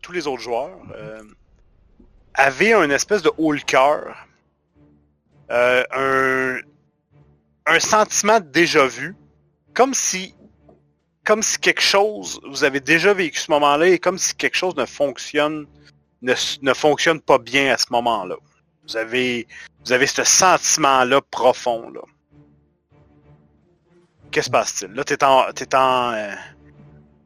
tous les autres joueurs avaient une espèce de haut le cœur, un sentiment de déjà vu, comme si quelque chose, vous avez déjà vécu ce moment-là, et comme si quelque chose ne fonctionne pas bien à ce moment-là. Vous avez ce sentiment-là profond, là. Qu'est-ce qui se passe-t-il? Là,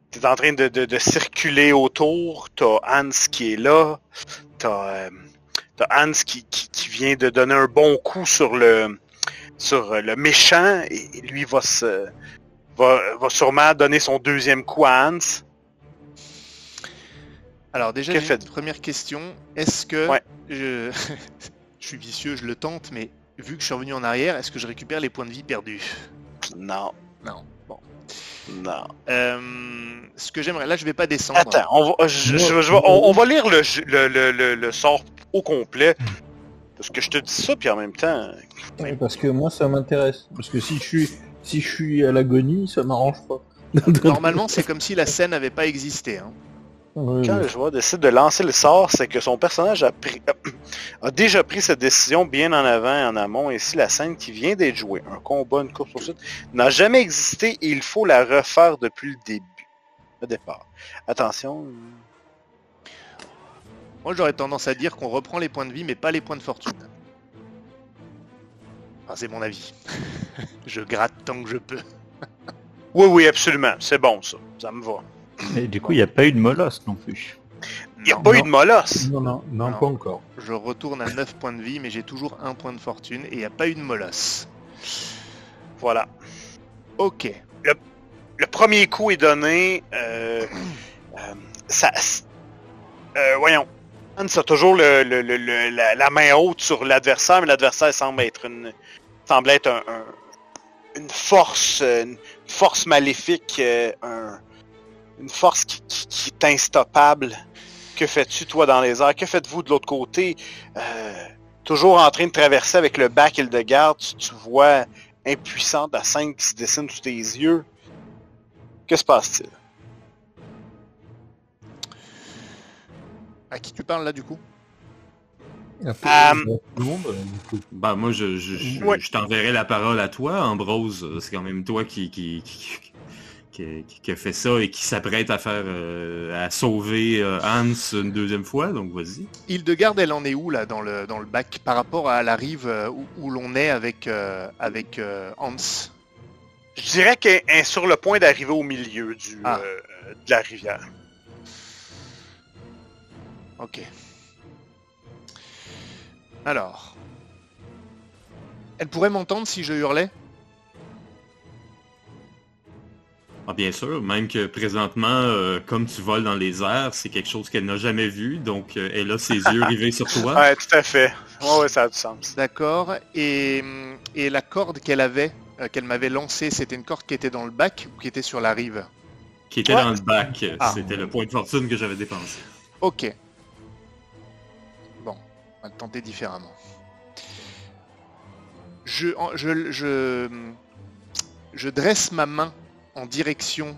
t'es en train de circuler autour. T'as Hans qui est là. T'as Hans qui vient de donner un bon coup sur le méchant. Et lui va sûrement donner son deuxième coup à Hans. Alors déjà, j'ai une première question. Est-ce que je suis vicieux, je le tente, mais vu que je suis revenu en arrière, est-ce que je récupère les points de vie perdus? Non. Bon. Non. Ce que j'aimerais... Là, je vais pas descendre. Attends, on va lire le sort au complet. Parce que je te dis ça, puis en même temps... Oui, parce que moi, ça m'intéresse. Parce que si je suis à l'agonie, ça m'arrange pas. Normalement, c'est comme si la scène n'avait pas existé. Hein. Quand le joueur décide de lancer le sort, c'est que son personnage a déjà pris cette décision bien en avant et en amont, et si la scène qui vient d'être jouée, un combat, une course poursuite, n'a jamais existé et il faut la refaire depuis le départ. Attention. Moi j'aurais tendance à dire qu'on reprend les points de vie mais pas les points de fortune. Enfin, c'est mon avis. Je gratte tant que je peux. Oui, absolument. C'est bon ça. Ça me va. Et du coup, il n'y a pas eu de molosse non plus. Il n'y a pas eu de molosse? Non, pas encore. Je retourne à 9 points de vie, mais j'ai toujours 1 point de fortune, et il n'y a pas eu de molosse. Voilà. Ok. Le premier coup est donné... voyons. Hans a toujours la main haute sur l'adversaire, mais l'adversaire semble être une force... Une force maléfique, une force qui est instoppable. Que fais-tu, toi, dans les airs? Que faites-vous de l'autre côté? Toujours en train de traverser avec le bac et le Hildegarde, tu vois impuissante la scène qui se dessine sous tes yeux. Que se passe-t-il? À qui tu parles, là, du coup? Bah, moi, je t'enverrai la parole à toi, Ambrose. C'est quand même toi qui a fait ça et qui s'apprête à faire à sauver Hans une deuxième fois, donc vas-y. Hildegarde, elle en est où là dans le bac par rapport à la rive où l'on est avec Hans? Je dirais qu'elle est sur le point d'arriver au milieu de la rivière. Ok. Alors, elle pourrait m'entendre si je hurlais? Ah, bien sûr, même que présentement, comme tu voles dans les airs, c'est quelque chose qu'elle n'a jamais vu, donc elle a ses yeux rivés sur toi. Ouais, tout à fait. Ouais, ça a du sens. D'accord. Et la corde qu'elle avait, qu'elle m'avait lancée, c'était une corde qui était dans le bac ou qui était sur la rive? Qui était dans le bac. Ah. C'était le point de fortune que j'avais dépensé. Ok. Bon, on va le tenter différemment. Je dresse ma main en direction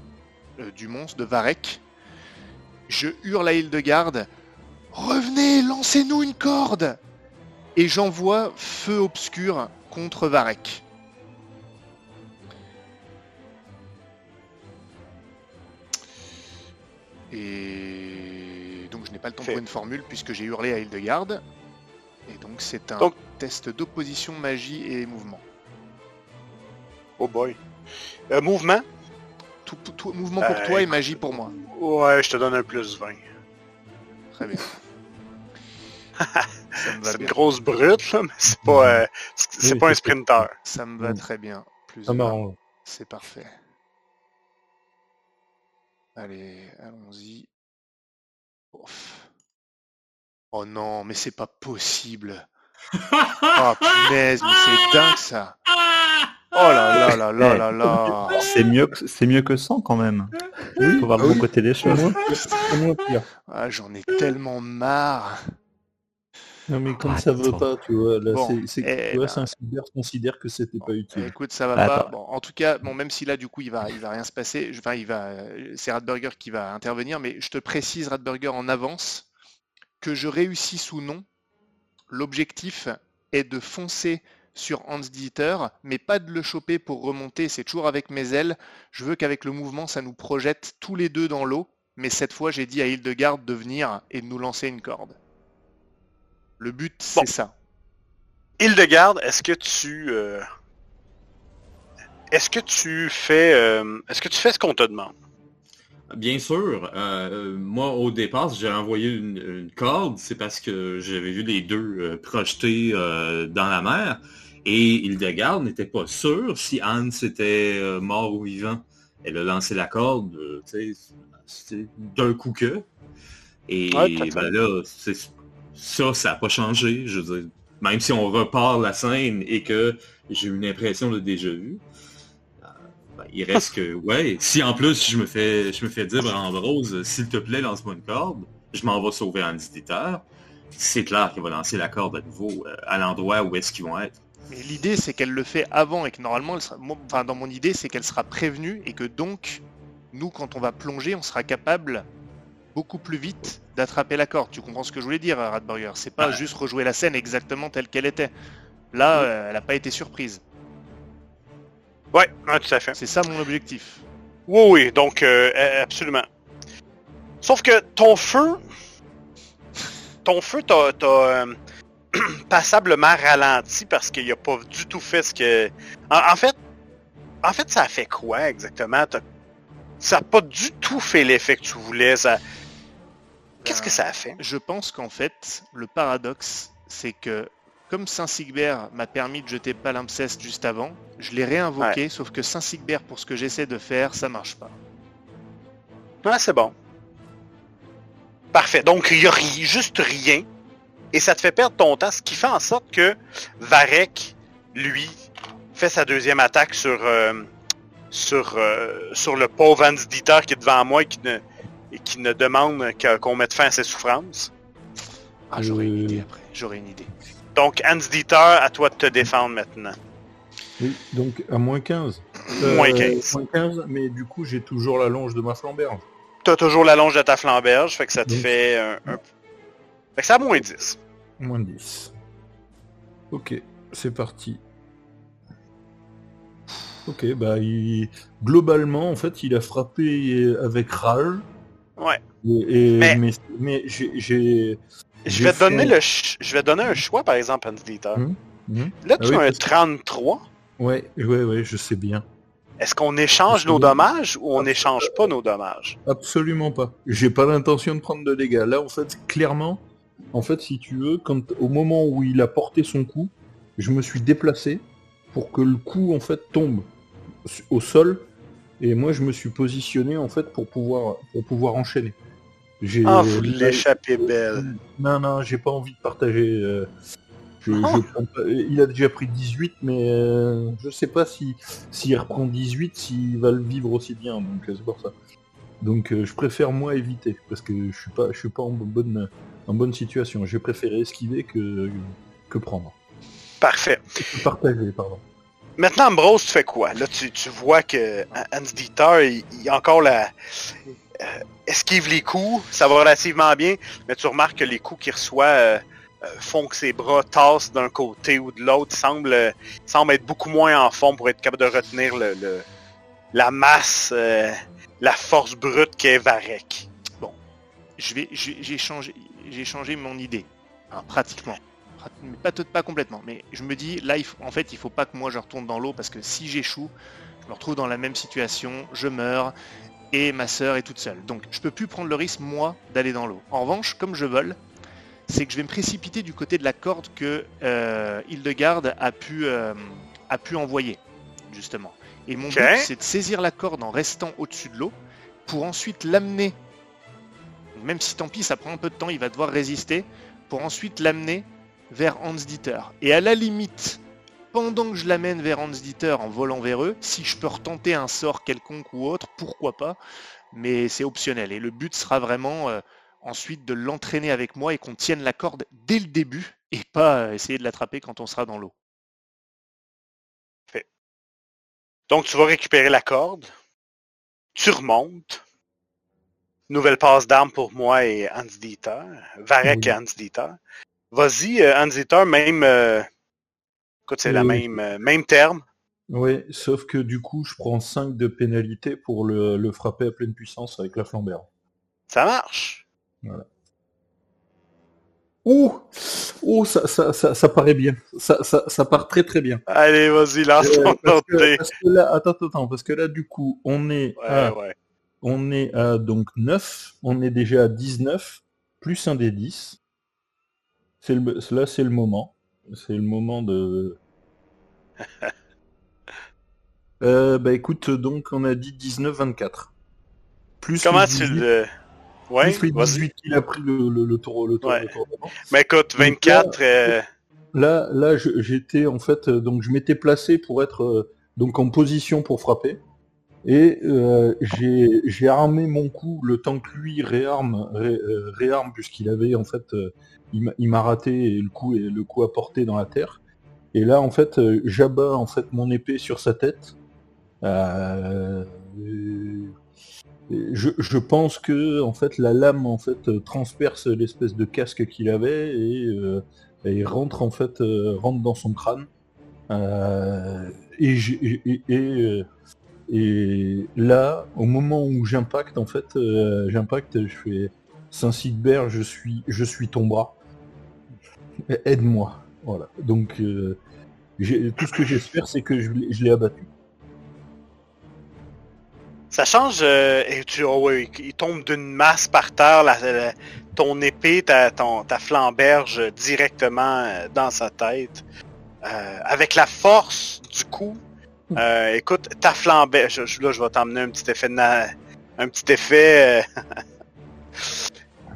du monstre de Varek. Je hurle à Hildegarde: revenez, lancez-nous une corde! Et j'envoie feu obscur contre Varek. Et donc je n'ai pas le temps pour une formule puisque j'ai hurlé à Hildegarde. Et donc c'est un test d'opposition, magie et mouvement. Oh boy. Mouvement? Tout mouvement pour toi et magie pour moi. Ouais, je te donne un +20. Très bien. C'est une grosse brute, là, mais c'est pas un sprinter. Ça me va très bien. +20, c'est parfait. Allez, allons-y. Ouf. Oh non, mais c'est pas possible. Oh punaise, mais c'est dingue ça. Oh là là là là là là. C'est mieux que 100 quand même. Oui, faut voir le bon côté des choses. Ah, j'en ai tellement marre. Non mais comme ça veut pas, tu vois, là, bon, c'est, tu vois, Saint-Sigbert considère que c'était pas utile. Écoute, ça va pas. Bon, en tout cas, bon, même si là, du coup, il va rien se passer. Enfin, c'est Radberger qui va intervenir, mais je te précise, Radberger, en avance, que je réussisse ou non, l'objectif est de foncer sur Hans Dieter, mais pas de le choper pour remonter. C'est toujours avec mes ailes. Je veux qu'avec le mouvement, ça nous projette tous les deux dans l'eau. Mais cette fois, j'ai dit à Hildegarde de venir et de nous lancer une corde. Le but, c'est ça. Hildegarde, est-ce que tu fais ce qu'on te demande? Bien sûr. Moi, au départ, j'ai envoyé une corde. C'est parce que j'avais vu les deux projetés dans la mer. Et Hildegarde n'était pas sûr si Hans était mort ou vivant. Elle a lancé la corde, tu sais, d'un coup que. Et ben là, c'est... Ça n'a pas changé, je veux dire, même si on repart la scène et que j'ai une impression de déjà vu, ben, il reste que, ouais, si en plus je me fais dire, Ambrose, s'il te plaît, lance-moi une corde, je m'en vais sauver Hans Dieter, c'est clair qu'il va lancer la corde à nouveau à l'endroit où est-ce qu'ils vont être. Mais l'idée, c'est qu'elle le fait avant et que normalement, elle sera... enfin, dans mon idée, c'est qu'elle sera prévenue et que donc, nous, quand on va plonger, on sera capable... beaucoup plus vite d'attraper la corde. Tu comprends ce que je voulais dire, Radberger? C'est pas juste rejouer la scène exactement telle qu'elle était. Là, elle n'a pas été surprise. Ouais, tout à fait. C'est ça mon objectif. Oui, donc absolument. Sauf que ton feu t'as passablement ralenti parce qu'il n'a pas du tout fait ce que... En fait, ça a fait quoi exactement? Ça n'a pas du tout fait l'effet que tu voulais, ça... Qu'est-ce que ça a fait? Je pense qu'en fait, le paradoxe, c'est que comme Saint-Sigbert m'a permis de jeter Palimpsest juste avant, je l'ai réinvoqué, sauf que Saint-Sigbert, pour ce que j'essaie de faire, ça marche pas. Ouais, c'est bon. Parfait. Donc, il n'y a juste rien, et ça te fait perdre ton temps, ce qui fait en sorte que Varek, lui, fait sa deuxième attaque sur le pauvre Hans Dieter qui est devant moi et qui ne demande qu'on mette fin à ses souffrances. Ah, j'aurai une idée après. Donc, Hans Dieter, à toi de te défendre maintenant. Oui, donc à moins 15. Moins 15, mais du coup, j'ai toujours la longe de ma flamberge. T'as toujours la longe de ta flamberge, fait que ça te fait un... Fait que ça a moins 10. Moins 10. Ok, c'est parti. Ok, bah globalement, en fait, il a frappé avec rage. Ouais. Mais je vais donner un choix, par exemple, Hans Dieter. Là, tu as un 33. Ouais, je sais bien. Est-ce qu'on échange nos dommages ou on n'échange pas nos dommages? Absolument pas. J'ai pas l'intention de prendre de dégâts. Là, en fait, clairement, si tu veux, au moment où il a porté son coup, je me suis déplacé pour que le coup, en fait, tombe au sol, et moi je me suis positionné en fait pour pouvoir enchaîner. Vous l'échappez belle. Non, j'ai pas envie de partager. Il a déjà pris 18, mais je sais pas s'il reprend 18, s'il va le vivre aussi bien, donc c'est pour ça. Donc je préfère moi éviter, parce que je suis pas en bonne situation. J'ai préféré esquiver que prendre. Parfait. Partagé, pardon. Maintenant, Ambrose, tu fais quoi? Là, tu vois que Hans Dieter, il a encore esquive les coups, ça va relativement bien, mais tu remarques que les coups qu'il reçoit font que ses bras tassent d'un côté ou de l'autre, semble être beaucoup moins en forme pour être capable de retenir la masse, la force brute qu'est Varek. Bon, j'ai changé mon idée, pratiquement. Mais pas complètement, mais je me dis là il faut pas que moi je retourne dans l'eau, parce que si j'échoue, je me retrouve dans la même situation, je meurs et ma sœur est toute seule, donc je peux plus prendre le risque moi d'aller dans l'eau. En revanche, comme je vole, c'est que je vais me précipiter du côté de la corde que Hildegarde a pu envoyer justement, et mon but c'est de saisir la corde en restant au-dessus de l'eau pour ensuite l'amener, même si tant pis ça prend un peu de temps, il va devoir résister, pour ensuite l'amener vers Hans Dieter. Et à la limite, pendant que je l'amène vers Hans Dieter en volant vers eux, si je peux retenter un sort quelconque ou autre, pourquoi pas, mais c'est optionnel. Et le but sera vraiment ensuite de l'entraîner avec moi et qu'on tienne la corde dès le début et pas essayer de l'attraper quand on sera dans l'eau. Donc, tu vas récupérer la corde, tu remontes, nouvelle passe d'armes pour moi et Hans Dieter, Varek et Hans Dieter. Vas-y, Hans Dieter, même... écoute, c'est même terme. Oui, sauf que du coup, je prends 5 de pénalité pour le frapper à pleine puissance avec la flambeur. Ça marche! Voilà. Oh, ça paraît bien. Ça part très très bien. Allez, vas-y, lance ton dé. Attends, parce que là, du coup, on est à donc 9, on est déjà à 19, plus un des 10. Là, c'est le moment. C'est le moment de... écoute, donc, on a dit 19, 24. Plus comment tu le... Ouais, vas-y. Il a pris le tour. Ouais. Mais écoute, 24... Là, j'étais en fait... Donc, je m'étais placé pour être en position pour frapper. Et j'ai armé mon coup le temps que lui réarme puisqu'il avait, en fait... il m'a raté et le coup a porté dans la terre. Et là, en fait, j'abats en fait, mon épée sur sa tête. Je pense que en fait la lame en fait transperce l'espèce de casque qu'il avait et rentre dans son crâne et là au moment où j'impacte en fait je fais Saint-Sigbert, je suis ton bras, aide-moi, voilà. Donc tout ce que j'espère c'est que je l'ai abattu. Ça change, il tombe d'une masse par terre, ton épée, ta flamberge directement dans sa tête. Avec la force du coup, écoute, ta flamberge, là je vais t'emmener un petit effet,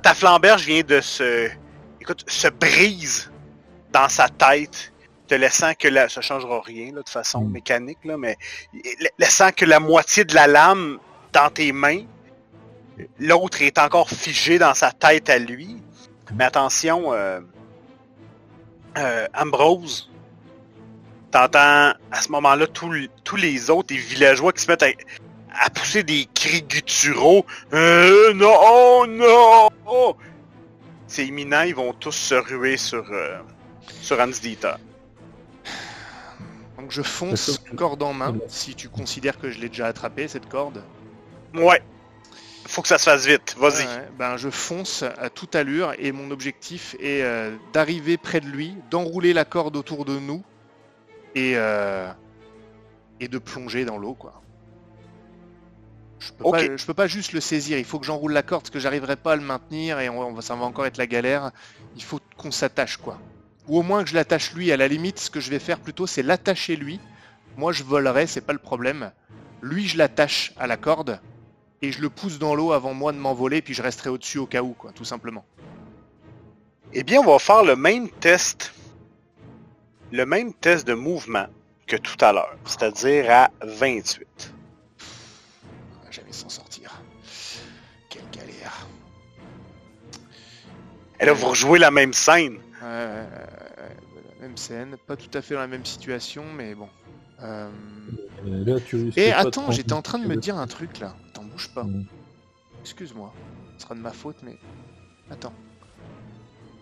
ta flamberge vient de se brise dans sa tête. Te laissant que ça changera rien là, de façon mécanique, là, mais laissant que la moitié de la lame dans tes mains, l'autre est encore figée dans sa tête à lui. Mais attention, Ambrose, t'entends à ce moment-là tous les autres, les villageois qui se mettent à pousser des cris gutturaux. Non! C'est imminent, ils vont tous se ruer sur Hans Dieter. Donc je fonce corde en main, si tu considères que je l'ai déjà attrapé, cette corde. Ouais, faut que ça se fasse vite, vas-y. Je fonce à toute allure et mon objectif est d'arriver près de lui, d'enrouler la corde autour de nous et de plonger dans l'eau, quoi. Je peux pas juste le saisir, il faut que j'enroule la corde parce que j'arriverai pas à le maintenir et ça va encore être la galère. Il faut qu'on s'attache, quoi. Ou au moins que je l'attache lui, à la limite, ce que je vais faire plutôt, c'est l'attacher lui. Moi, je volerai, c'est pas le problème. Lui, je l'attache à la corde, et je le pousse dans l'eau avant moi de m'envoler, puis je resterai au-dessus au cas où, quoi, tout simplement. Eh bien, on va faire le même test. Le même test de mouvement que tout à l'heure, c'est-à-dire à 28. On va jamais s'en sortir. Quelle galère. Et là, vous rejouez la même scène. Même scène, pas tout à fait dans la même situation, mais bon. Là, et attends, j'étais en train de me dire un truc là. T'en bouge pas. Excuse-moi. Ce sera de ma faute, mais. Attends.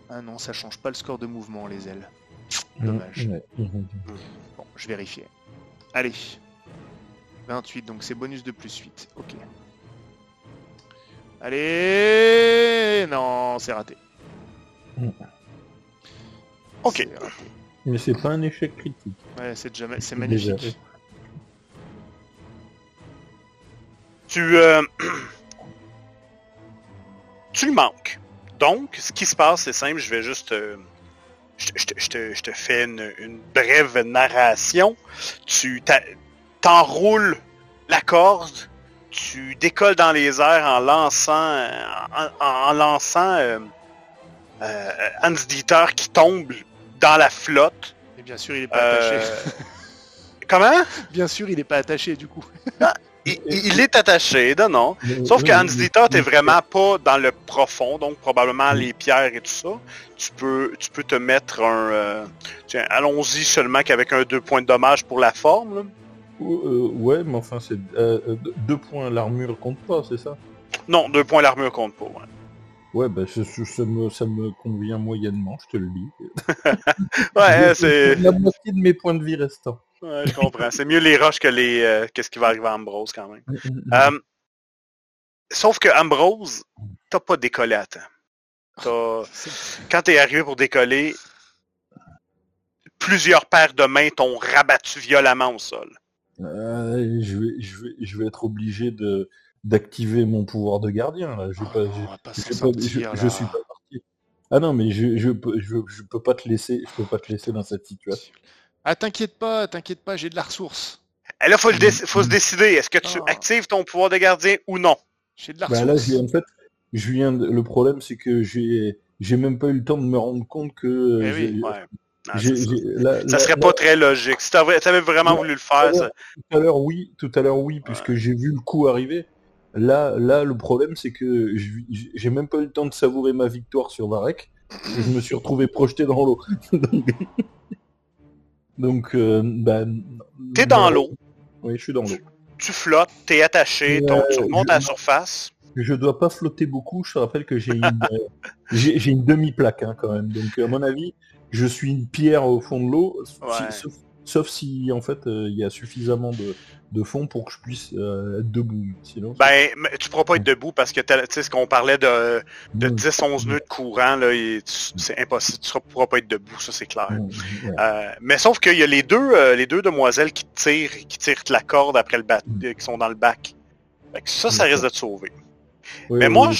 Ah non, ça change pas le score de mouvement, les ailes. Dommage. Bon, je vérifiais. Allez. 28, donc c'est bonus de plus 8. Ok. Allez. Non, c'est raté. Ok. Mais c'est pas un échec critique. Ouais, c'est magnifique. Déjà. Tu le manques. Donc, ce qui se passe, c'est simple, je vais juste... Je te fais une brève narration. Tu t'enroules la corde, tu décolles dans les airs en lançant Hans Dieter qui tombe dans la flotte. Et bien sûr, il n'est pas attaché. Comment? Bien sûr, il n'est pas attaché, du coup. Il est attaché, non, non. Sauf que Hans Dieter, t'es vraiment pas dans le profond, donc probablement les pierres et tout ça. Tu peux te mettre un... tiens, allons-y seulement qu'avec un 2 points de dommage pour la forme, là. Ouais, mais enfin, c'est... 2 points, l'armure compte pas, c'est ça? Non, 2 points, l'armure compte pas, ouais. Ouais, bah, ça me convient moyennement, je te le dis. Ouais, c'est... La moitié de mes points de vie restants. Ouais, je comprends. C'est mieux les roches que les... qu'est-ce qui va arriver à Ambrose, quand même. Sauf que Ambrose, t'as pas décollé à temps. Quand t'es arrivé pour décoller, plusieurs paires de mains t'ont rabattu violemment au sol. Je vais être obligé de... d'activer mon pouvoir de gardien là, je suis pas parti. Ah non, mais je peux pas te laisser dans cette situation. Ah, t'inquiète pas, j'ai de la ressource. Et là faut se décider, est-ce que tu actives ton pouvoir de gardien ou non? J'ai de la ressource. Là le problème c'est que j'ai même pas eu le temps de me rendre compte que ça serait pas très logique. Si t'avais vraiment voulu le faire tout à l'heure, puisque j'ai vu le coup arriver. Là, le problème, c'est que j'ai même pas eu le temps de savourer ma victoire sur Varek. Je me suis retrouvé projeté dans l'eau. Donc, t'es dans l'eau. Oui, je suis dans l'eau. Tu flottes, t'es attaché, tu remontes à la surface. Je dois pas flotter beaucoup. Je te rappelle que j'ai une, j'ai une demi-plaque hein, quand même. Donc, à mon avis, je suis une pierre au fond de l'eau. Ouais. Sauf si, en fait, il y a suffisamment de fond pour que je puisse être debout. Sinon, tu pourras pas être debout parce que, tu sais, ce qu'on parlait de 10-11 nœuds de courant, là, c'est impossible. Tu pourras pas être debout, ça, c'est clair. Ouais. Mais sauf qu'il y a les deux demoiselles qui tirent la corde après le bac, qui sont dans le bac. Fait que ça risque de te sauver. Ouais, mais moi,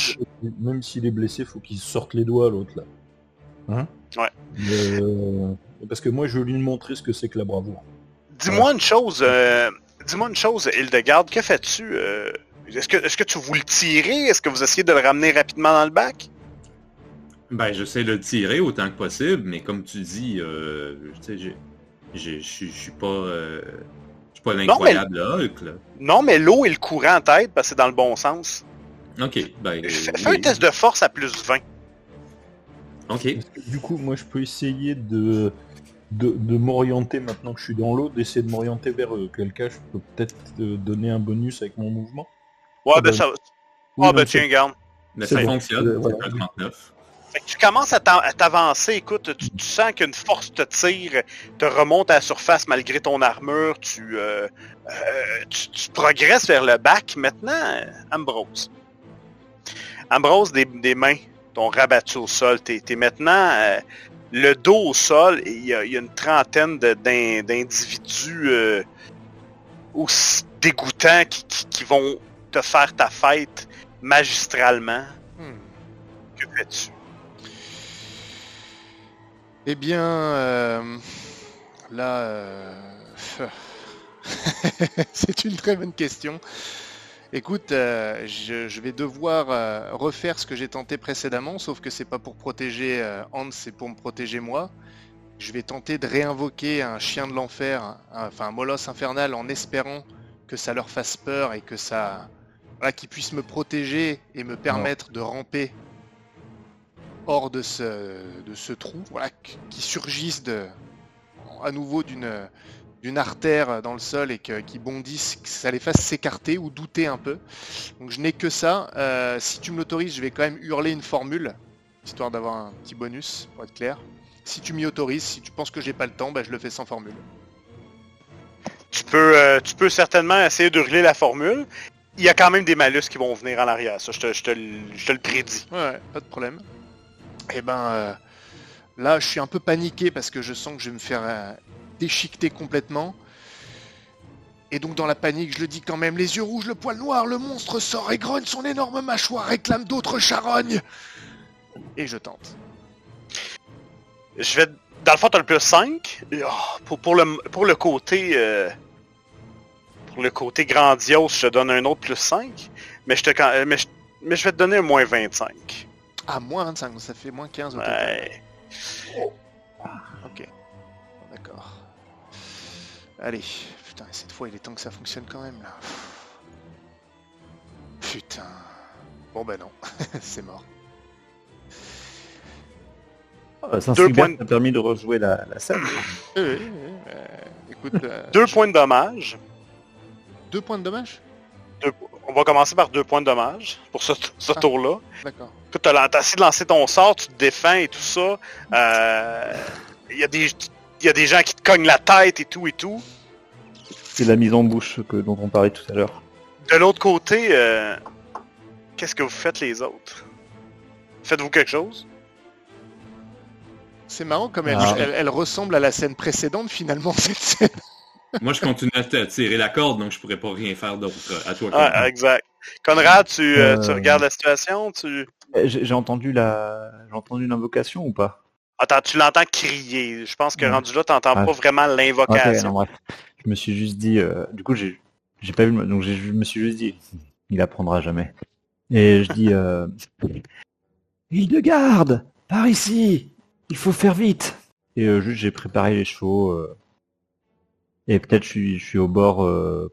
même s'il est blessé, faut qu'il sorte les doigts à l'autre, là. Hein? Ouais. Parce que moi, je veux lui montrer ce que c'est que la bravoure. Dis-moi une chose, Hildegarde, que fais-tu? Est-ce que tu vous le tirez? Est-ce que vous essayez de le ramener rapidement dans le bac? Ben, j'essaie de le tirer autant que possible, mais comme tu dis, je suis pas l'incroyable Hulk, là. Non, mais l'eau et le courant en tête, parce que c'est dans le bon sens. Ok, ben... Fais un test de force à plus 20. Okay. Du coup, moi, je peux essayer de m'orienter, maintenant que je suis dans l'eau, d'essayer de m'orienter vers eux. Auquel cas, je peux peut-être donner un bonus avec mon mouvement. Ouais, ça va. Oui, oh, tiens, garde. Mais ça fonctionne. Voilà. C'est 39. Fait que tu commences à t'avancer. Écoute, tu sens qu'une force te tire, te remonte à la surface malgré ton armure. Tu progresses vers le bac. Maintenant, Ambrose, des mains t'ont rabattu au sol. T'es maintenant le dos au sol. Il y a une trentaine d'individus aussi dégoûtants qui vont te faire ta fête magistralement. Que fais-tu? Eh bien, là... C'est une très bonne question. Écoute, je vais devoir refaire ce que j'ai tenté précédemment, sauf que c'est pas pour protéger Hans, c'est pour me protéger moi. Je vais tenter de réinvoquer un chien de l'enfer, un molosse infernal, en espérant que ça leur fasse peur et que ça, voilà, qu'ils puissent me protéger et me permettre de ramper hors de ce trou, voilà, qui surgissent à nouveau d'une artère dans le sol et qui bondissent, que ça les fasse s'écarter ou douter un peu. Donc je n'ai que ça. Si tu me l'autorises, je vais quand même hurler une formule, histoire d'avoir un petit bonus, pour être clair. Si tu m'y autorises, si tu penses que j'ai pas le temps, je le fais sans formule. Tu peux certainement essayer de hurler la formule. Il y a quand même des malus qui vont venir en arrière, ça je te le prédis. Ouais, pas de problème. Et là je suis un peu paniqué parce que je sens que je vais me faire... déchiqueté complètement, et donc dans la panique, je le dis quand même, les yeux rouges, le poil noir, le monstre sort et grogne, son énorme mâchoire réclame d'autres charognes, et je tente. Dans le fond, t'as le plus 5, pour le côté grandiose, je te donne un autre plus 5, mais je vais te donner un moins 25. Ah, moins 25, ça fait moins 15 au total. Ok. Allez, putain, cette fois il est temps que ça fonctionne quand même là. Putain. Bon ben non, c'est mort. Saint-Sigbert t'a permis de rejouer la scène. Écoute, 2 points de dommage. 2 points de dommage? On va commencer par 2 points de dommage pour ce tour-là. D'accord. T'as essayé de lancer ton sort, tu te défends et tout ça. Il y a des gens qui te cognent la tête et tout et tout. C'est la mise en bouche dont on parlait tout à l'heure. De l'autre côté, qu'est-ce que vous faites les autres? Faites-vous quelque chose? C'est marrant comme elle ressemble à la scène précédente finalement, cette scène. Moi, je continue à te tirer la corde, donc je pourrais pas rien faire d'autre à toi. Ah, exact. Conrad, tu regardes la situation, J'ai entendu l'invocation ou pas? Attends, tu l'entends crier. Je pense que rendu là, tu n'entends pas vraiment l'invocation. Okay, je me suis juste dit... du coup, j'ai pas vu... Donc, je me suis juste dit... Il apprendra jamais. Et je dis... Hildegarde, par ici! Il faut faire vite! Et juste, j'ai préparé les chevaux... Et peut-être je suis au bord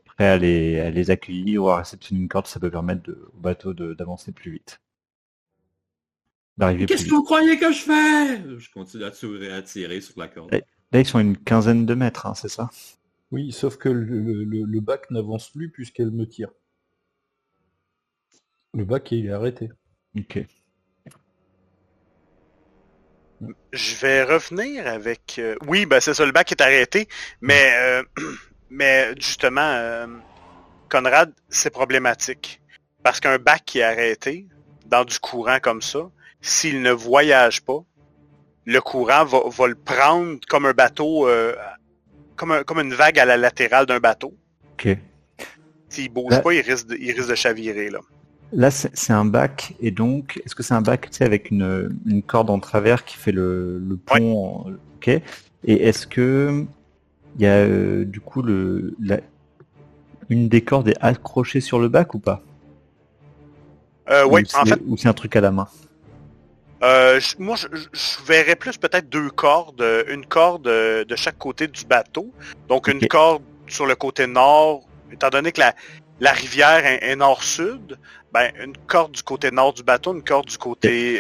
prêt à les accueillir ou à réceptionner une corde, ça peut permettre au bateau d'avancer plus vite. Qu'est-ce que vous croyez que je fais? Je continue à tirer sur la corde. Là, ils sont à une quinzaine de mètres, hein, c'est ça? Oui, sauf que le bac n'avance plus puisqu'elle me tire. Le bac, il est arrêté. Ok. Je vais revenir avec... Oui, ben c'est ça, le bac est arrêté, mais justement, Conrad, c'est problématique. Parce qu'un bac qui est arrêté, dans du courant comme ça, s'il ne voyage pas, le courant va le prendre comme un bateau, comme une vague à la latérale d'un bateau. Ok. S'il bouge pas, il risque de chavirer, là. Là, c'est un bac, et donc, est-ce que c'est un bac, tu sais, avec une corde en travers qui fait le pont, oui. Ok. Et est-ce que il y a du coup une des cordes est accrochée sur le bac ou pas? Oui, en fait. Ou c'est un truc à la main? Moi, je verrais plus peut-être 2 cordes, une corde de chaque côté du bateau, donc okay. Une corde sur le côté nord, étant donné que la rivière est nord-sud, ben une corde du côté nord du bateau, une corde du côté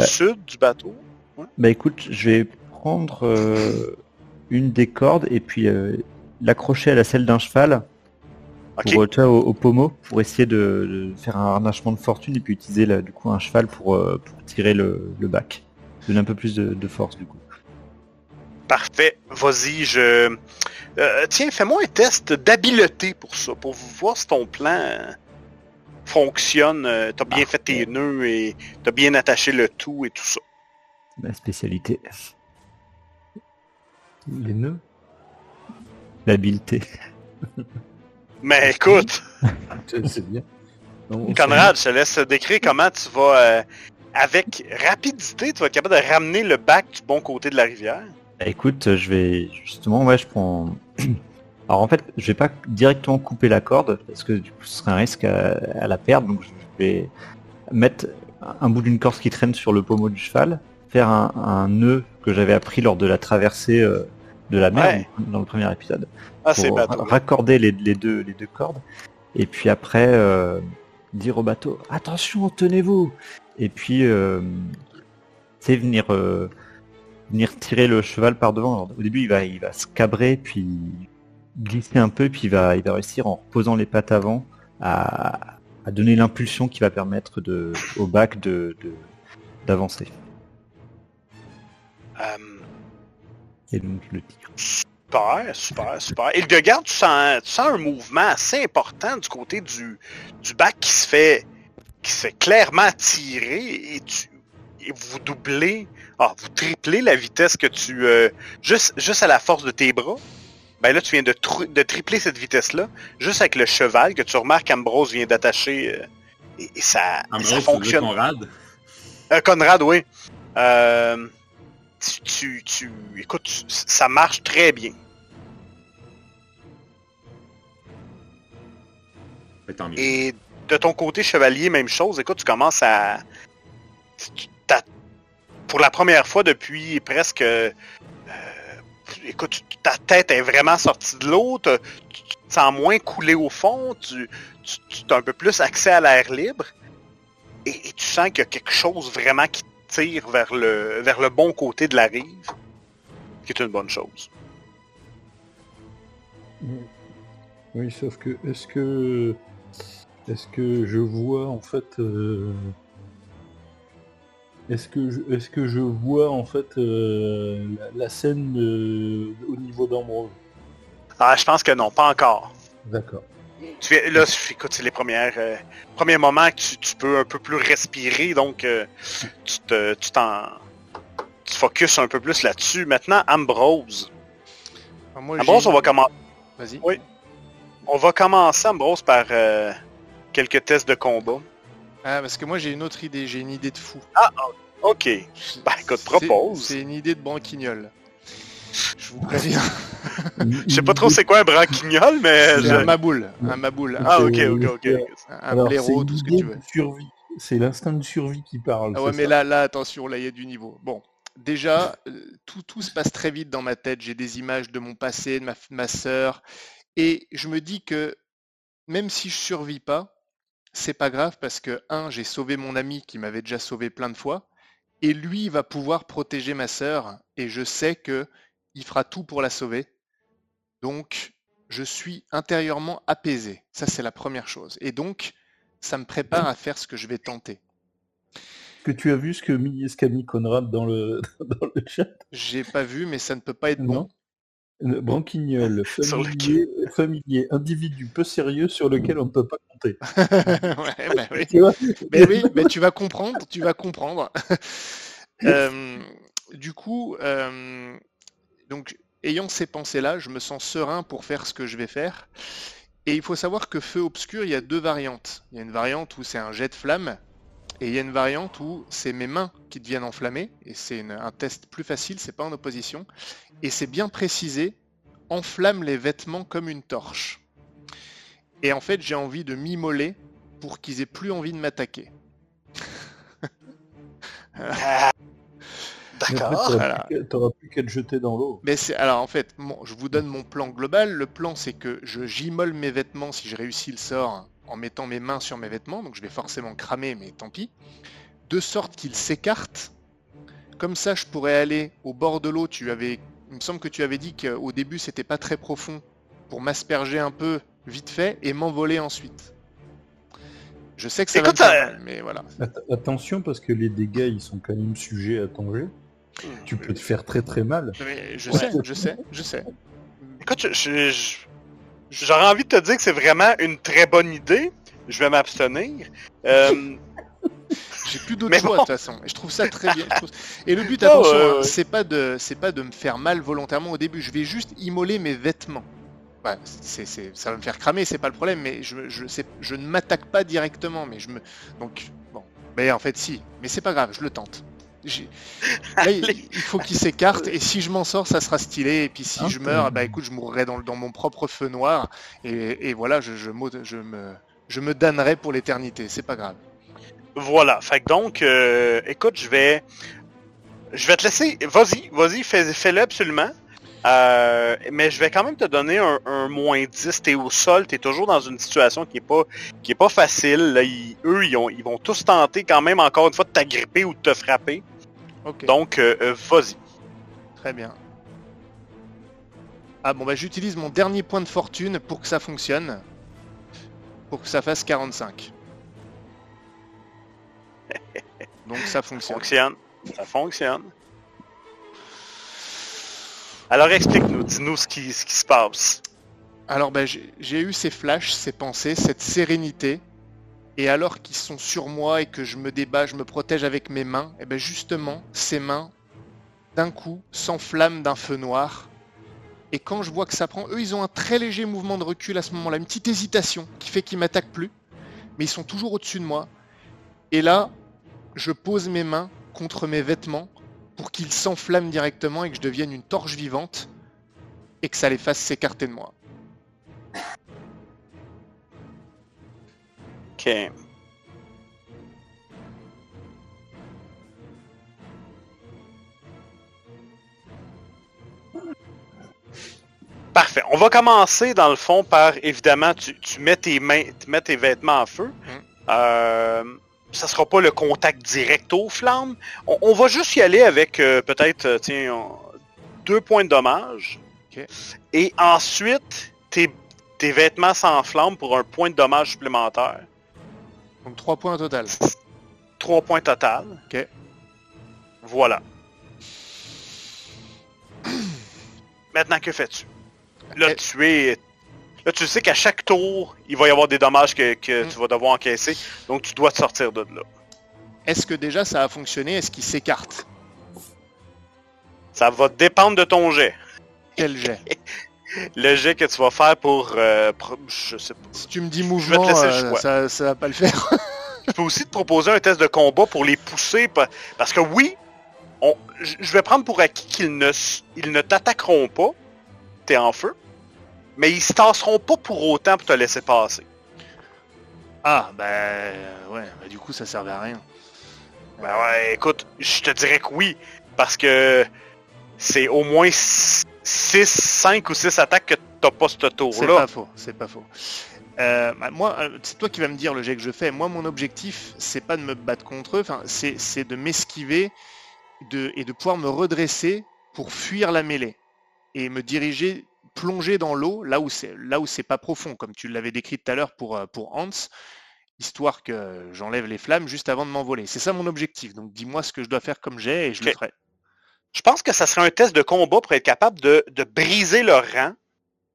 sud du bateau. Ouais. Ben écoute, je vais prendre une des cordes et puis l'accrocher à la selle d'un cheval, okay. Pour au pommeau, pour essayer de faire un harnachement de fortune et puis utiliser du coup un cheval pour tirer le bac. Donner un peu plus de force du coup. Parfait, vas-y, tiens, fais-moi un test d'habileté pour ça, pour voir si ton plan fonctionne. T'as bien fait tes nœuds et t'as bien attaché le tout et tout ça. Ma spécialité. Les nœuds? L'habileté. Mais écoute! C'est bien. Non, Conrad, je te laisse décrire comment tu vas, avec rapidité, tu vas être capable de ramener le bac du bon côté de la rivière. Écoute, je vais justement, je prends... Alors en fait, je vais pas directement couper la corde, parce que du coup, ce serait un risque à la perdre, donc je vais mettre un bout d'une corde qui traîne sur le pommeau du cheval, faire un nœud que j'avais appris lors de la traversée de la mer, dans le premier épisode, pour raccorder les deux cordes, et puis après, dire au bateau, attention, tenez-vous! Et puis, c'est venir... venir tirer le cheval par devant. Alors, au début, il va se cabrer, puis glisser un peu, puis il va réussir, en reposant les pattes avant, à donner l'impulsion qui va permettre au bac d'avancer. Et donc, je le tire. Super, super, super. Et le garde, tu sens un mouvement assez important du côté du bac qui se fait clairement tirer, et vous doublez, vous triplez la vitesse que tu... juste à la force de tes bras, ben là tu viens de tripler cette vitesse-là, juste avec le cheval que tu remarques, Ambrose vient d'attacher, et ça, Ambrose, ça fonctionne. Conrad, oui. Écoute, ça marche très bien. Mais tant mieux. Et de ton côté, chevalier, même chose, écoute, tu commences à... Pour la première fois depuis presque... écoute, ta tête est vraiment sortie de l'eau, sans moins couler au fond, tu as un peu plus accès à l'air libre et tu sens qu'il y a quelque chose vraiment qui te tire vers le bon côté de la rive, qui est une bonne chose. Oui, sauf que est-ce que je vois en fait la scène au niveau d'Ambrose? Ah, je pense que non, pas encore. D'accord. Là, écoute, c'est les premiers moments que tu peux un peu plus respirer, donc tu focuses un peu plus là-dessus. Maintenant, Ambrose. Ambrose, on va commencer. Vas-y. Oui. On va commencer, Ambrose, par quelques tests de combat. Ah, parce que moi, j'ai une autre idée. J'ai une idée de fou. Ah, ok. Ben, écoute, propose. C'est une idée de branquignol. Je vous préviens. Je sais pas trop c'est quoi un branquignol, mais... Un maboule. Un maboule. Ah, ok. Un blaireau, tout ce que tu veux. Survie. C'est l'instinct de survie qui parle. Ah ouais, mais là, attention, là, il y a du niveau. Bon. Déjà, tout se passe très vite dans ma tête. J'ai des images de mon passé, de ma sœur. Et je me dis que même si je survis pas, c'est pas grave parce que, un, j'ai sauvé mon ami qui m'avait déjà sauvé plein de fois. Et lui, il va pouvoir protéger ma sœur. Et je sais que il fera tout pour la sauver. Donc, je suis intérieurement apaisé. Ça, c'est la première chose. Et donc, ça me prépare à faire ce que je vais tenter. Que tu as vu ce qu'a mis Conrad dans le chat? J'ai pas vu, mais ça ne peut pas être bon. Branquignol, familier, individu peu sérieux sur lequel on ne peut pas compter. Ouais, bah oui. Mais tu vas comprendre. Du coup, donc, ayant ces pensées-là, je me sens serein pour faire ce que je vais faire. Et il faut savoir que feu obscur, il y a deux variantes. Il y a une variante où c'est un jet de flamme. Et il y a une variante où c'est mes mains qui deviennent enflammées, et c'est un test plus facile, c'est pas en opposition. Et c'est bien précisé, enflamme les vêtements comme une torche. Et en fait, j'ai envie de m'immoler pour qu'ils aient plus envie de m'attaquer. D'accord. Voilà. T'auras plus qu'à te jeter dans l'eau. Mais alors en fait, je vous donne mon plan global. Le plan, c'est que j'immole mes vêtements si je réussis le sort, en mettant mes mains sur mes vêtements, donc je vais forcément cramer, mais tant pis, de sorte qu'ils s'écartent. Comme ça, je pourrais aller au bord de l'eau. Il me semble que tu avais dit qu'au début, c'était pas très profond, pour m'asperger un peu, vite fait, et m'envoler ensuite. Je sais que ça va faire mal, mais voilà. Attention, parce que les dégâts, ils sont quand même sujets à ton jeu. Tu peux te faire très très mal. Je sais. Écoute, j'aurais envie de te dire que c'est vraiment une très bonne idée. Je vais m'abstenir. J'ai plus d'autre choix, de toute façon. Je trouve ça très bien. Et le but, attention, hein, c'est pas de me faire mal volontairement au début. Je vais juste immoler mes vêtements. Ouais, ça va me faire cramer, c'est pas le problème. Mais je ne m'attaque pas directement. Mais donc bon. Mais en fait, si. Mais c'est pas grave, je le tente. Là, il faut qu'il s'écarte, et si je m'en sors, ça sera stylé, et puis si je meurs, bah écoute, je mourrai dans mon propre feu noir, et voilà, je me damnerai pour l'éternité, c'est pas grave. Voilà, fait que donc, écoute, je vais te laisser, vas-y, fais-le absolument, mais je vais quand même te donner un moins 10, t'es au sol, t'es toujours dans une situation qui est pas facile. Là, eux, ils vont tous tenter quand même encore une fois de t'agripper ou de te frapper. Okay. Donc, vas-y. Très bien. Ah bon, bah j'utilise mon dernier point de fortune pour que ça fonctionne. Pour que ça fasse 45. Donc ça fonctionne. Ça fonctionne. Alors explique-nous, dis-nous ce qui se passe. Alors ben, j'ai eu ces flashs, ces pensées, cette sérénité. Et alors qu'ils sont sur moi et que je me débats, je me protège avec mes mains. Et ben justement, ces mains, d'un coup, s'enflamment d'un feu noir. Et quand je vois que ça prend, eux ils ont un très léger mouvement de recul à ce moment-là. Une petite hésitation qui fait qu'ils m'attaquent plus. Mais ils sont toujours au-dessus de moi. Et là, je pose mes mains contre mes vêtements, pour qu'ils s'enflamment directement et que je devienne une torche vivante et que ça les fasse s'écarter de moi. Ok. Parfait. On va commencer, dans le fond, par, évidemment, tu mets tes mains, tu mets tes vêtements en feu. Ça sera pas le contact direct aux flammes. On va juste y aller avec, peut-être, tiens, 2 points de dommage. Okay. Et ensuite, tes vêtements s'enflamment pour 1 point de dommage supplémentaire. Donc 3 points au total. 3 points total. OK. Voilà. Maintenant, que fais-tu? Là, Là, tu sais qu'à chaque tour, il va y avoir des dommages que tu vas devoir encaisser. Donc, tu dois te sortir de là. Est-ce que déjà, ça a fonctionné? Est-ce qu'il s'écarte? Ça va dépendre de ton jet. Quel jet? Le jet que tu vas faire pour... Je sais pas. Si tu me dis mouvement, ça va pas le faire. Je peux aussi te proposer un test de combat pour les pousser. Parce que oui, je vais prendre pour acquis qu'ils ne t'attaqueront pas. T'es en feu. Mais ils se tasseront pas pour autant pour te laisser passer. Ah, ben... Ouais, ben du coup, ça servait à rien. Ben ouais, écoute, je te dirais que oui. Parce que... C'est au moins 5 ou 6 attaques que t'as pas ce tour-là. C'est pas faux, c'est pas faux. Moi, c'est toi qui vas me dire le jet que je fais. Moi, mon objectif, c'est pas de me battre contre eux. Enfin, c'est de m'esquiver et de pouvoir me redresser pour fuir la mêlée. Et me diriger... plonger dans l'eau, là où c'est pas profond, comme tu l'avais décrit tout à l'heure pour Hans, histoire que j'enlève les flammes juste avant de m'envoler. C'est ça mon objectif, donc dis-moi ce que je dois faire comme jet et je le ferai. Je pense que ça serait un test de combat pour être capable de briser leur rang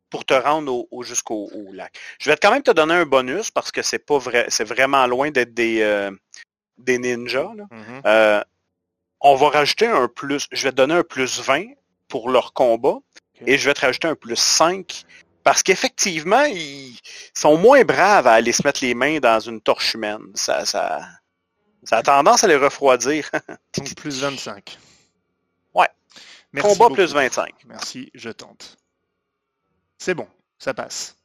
pour te rendre jusqu'au lac. Je vais quand même te donner un bonus parce que c'est pas vrai, c'est vraiment loin d'être des ninjas. Là. Mm-hmm. On va rajouter un plus, je vais te donner un plus 20 pour leur combat. Okay. Et je vais te rajouter un plus 5, parce qu'effectivement, ils sont moins braves à aller se mettre les mains dans une torche humaine. Ça a tendance à les refroidir. Donc plus 25. Ouais. Merci Combat beaucoup. Plus 25. Merci, je tente. C'est bon, ça passe.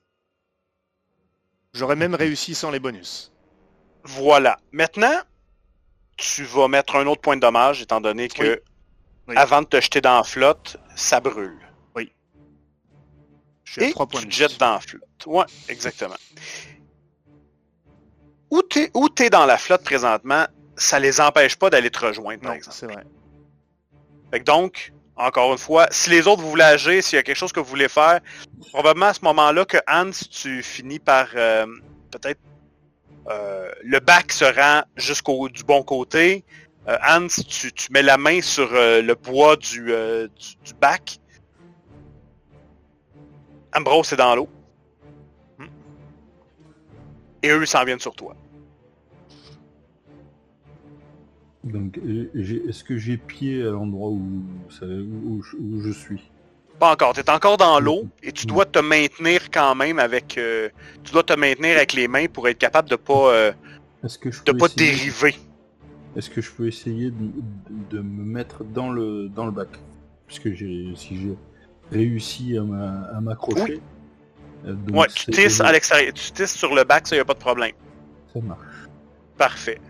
J'aurais même réussi sans les bonus. Voilà. Maintenant, tu vas mettre un autre point de dommage, étant donné que, avant de te jeter dans la flotte, ça brûle. Et tu te jettes dans la flotte. Ouais, exactement. Où t'es dans la flotte présentement, ça les empêche pas d'aller te rejoindre, par exemple. C'est vrai. Fait que donc, encore une fois, si les autres vous voulez agir, s'il y a quelque chose que vous voulez faire, probablement à ce moment-là que Hans, tu finis par peut-être le bac se rend du bon côté. Hans, tu mets la main sur le bois du bac. Ambrose est dans l'eau. Et eux, ils s'en viennent sur toi. Donc, est-ce que j'ai pied à l'endroit où je suis? Pas encore. T'es encore dans l'eau et tu dois te maintenir quand même avec... tu dois te maintenir avec les mains pour être capable de pas... dériver. Est-ce que je peux essayer de me mettre dans le bac? Puisque j'ai réussi à m'accrocher. Oui. Ouais, tu tisses à l'extérieur. Tu tisses sur le bac, ça, y a pas de problème. Ça marche. Parfait.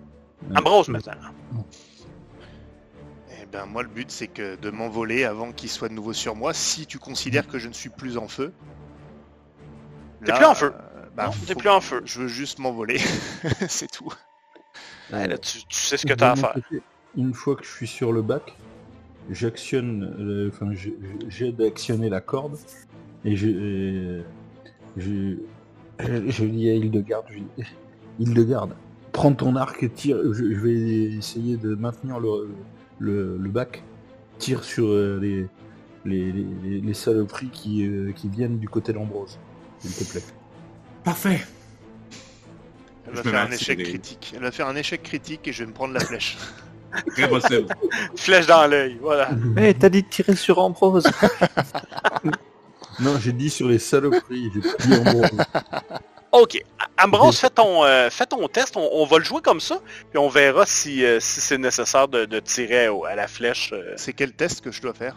Ambrose, maintenant. Eh ben, moi, le but, c'est que de m'envoler avant qu'il soit de nouveau sur moi, si tu considères que je ne suis plus en feu. T'es plus en feu. Non, t'es plus en feu. Je veux juste m'envoler. C'est tout. Ouais, là, tu sais ce que t'as à faire. Une fois que je suis sur le bac, j'aide à actionner la corde et je dis à Hildegarde, prends ton arc et tire, je vais essayer de maintenir le bac, tire sur les saloperies qui viennent du côté d'Ambrose, s'il te plaît. Parfait. Elle va faire un échec critique et je vais me prendre la flèche. Très possible. Flèche dans l'œil, voilà. Hey, t'as dit de tirer sur Ambrose. Non, j'ai dit sur les saloperies. J'ai dit Ambrose. Ok, Ambrose, fais ton test. On va le jouer comme ça, puis on verra si c'est nécessaire de tirer à la flèche. C'est quel test que je dois faire?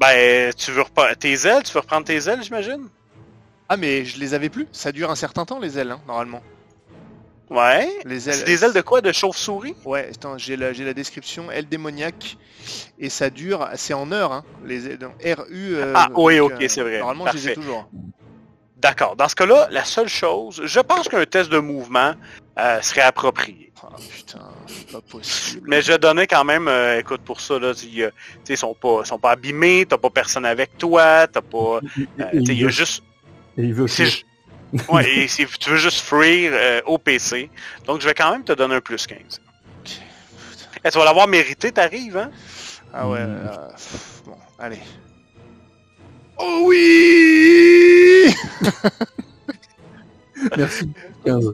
Ben, tu veux reprendre tes ailes, j'imagine. Ah, mais je les avais plus. Ça dure un certain temps les ailes, hein, normalement. Ouais. C'est des ailes de quoi? De chauve-souris? Ouais, attends, j'ai la description. Ailes démoniaques. Et ça dure... C'est en heure, hein. Les... Donc, RU... ah, oui, donc, ok, c'est vrai. Normalement, parfait. Je les ai toujours. D'accord. Dans ce cas-là, la seule chose... Je pense qu'un test de mouvement serait approprié. Ah, putain, c'est pas possible. Mais je donnais quand même... écoute, pour ça, là, ils sont pas abîmés, t'as pas personne avec toi, t'as pas... il y a juste... Et il veut... Ouais, et si tu veux juste freer au PC. Donc, je vais quand même te donner un plus 15. Okay. Tu vas l'avoir mérité, t'arrives, hein? Ah ouais, bon, allez. Oh oui! Merci, 15.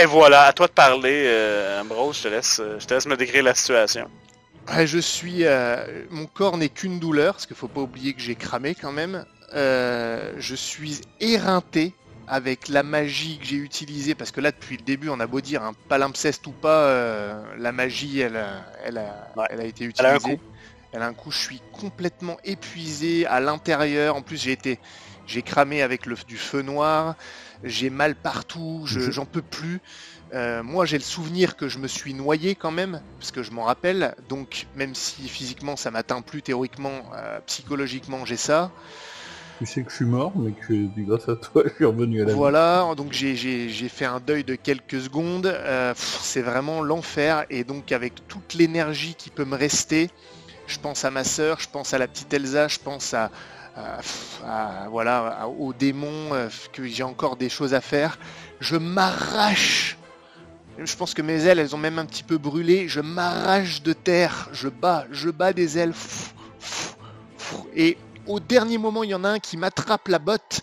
Et voilà, à toi de parler, Ambrose, je te laisse me décrire la situation. Ouais, je suis... mon corps n'est qu'une douleur, parce qu'il faut pas oublier que j'ai cramé quand même. Je suis éreinté. Avec la magie que j'ai utilisée, parce que là, depuis le début, on a beau dire, hein, palimpseste ou pas, la magie, elle a été utilisée. Elle a un coup, je suis complètement épuisé à l'intérieur. En plus, j'ai cramé avec du feu noir, j'ai mal partout, j'en peux plus. Moi, j'ai le souvenir que je me suis noyé quand même, parce que je m'en rappelle. Donc, même si physiquement, ça m'atteint plus, théoriquement, psychologiquement, j'ai ça. Tu sais que je suis mort, mais que grâce à toi, je suis revenu à la vie. Voilà, donc j'ai fait un deuil de quelques secondes. C'est vraiment l'enfer. Et donc, avec toute l'énergie qui peut me rester, je pense à ma sœur, je pense à la petite Elsa, je pense aux démons, que j'ai encore des choses à faire. Je m'arrache. Je pense que mes ailes, elles ont même un petit peu brûlé. Je m'arrache de terre. Je bats des ailes. Et... Au dernier moment, il y en a un qui m'attrape la botte.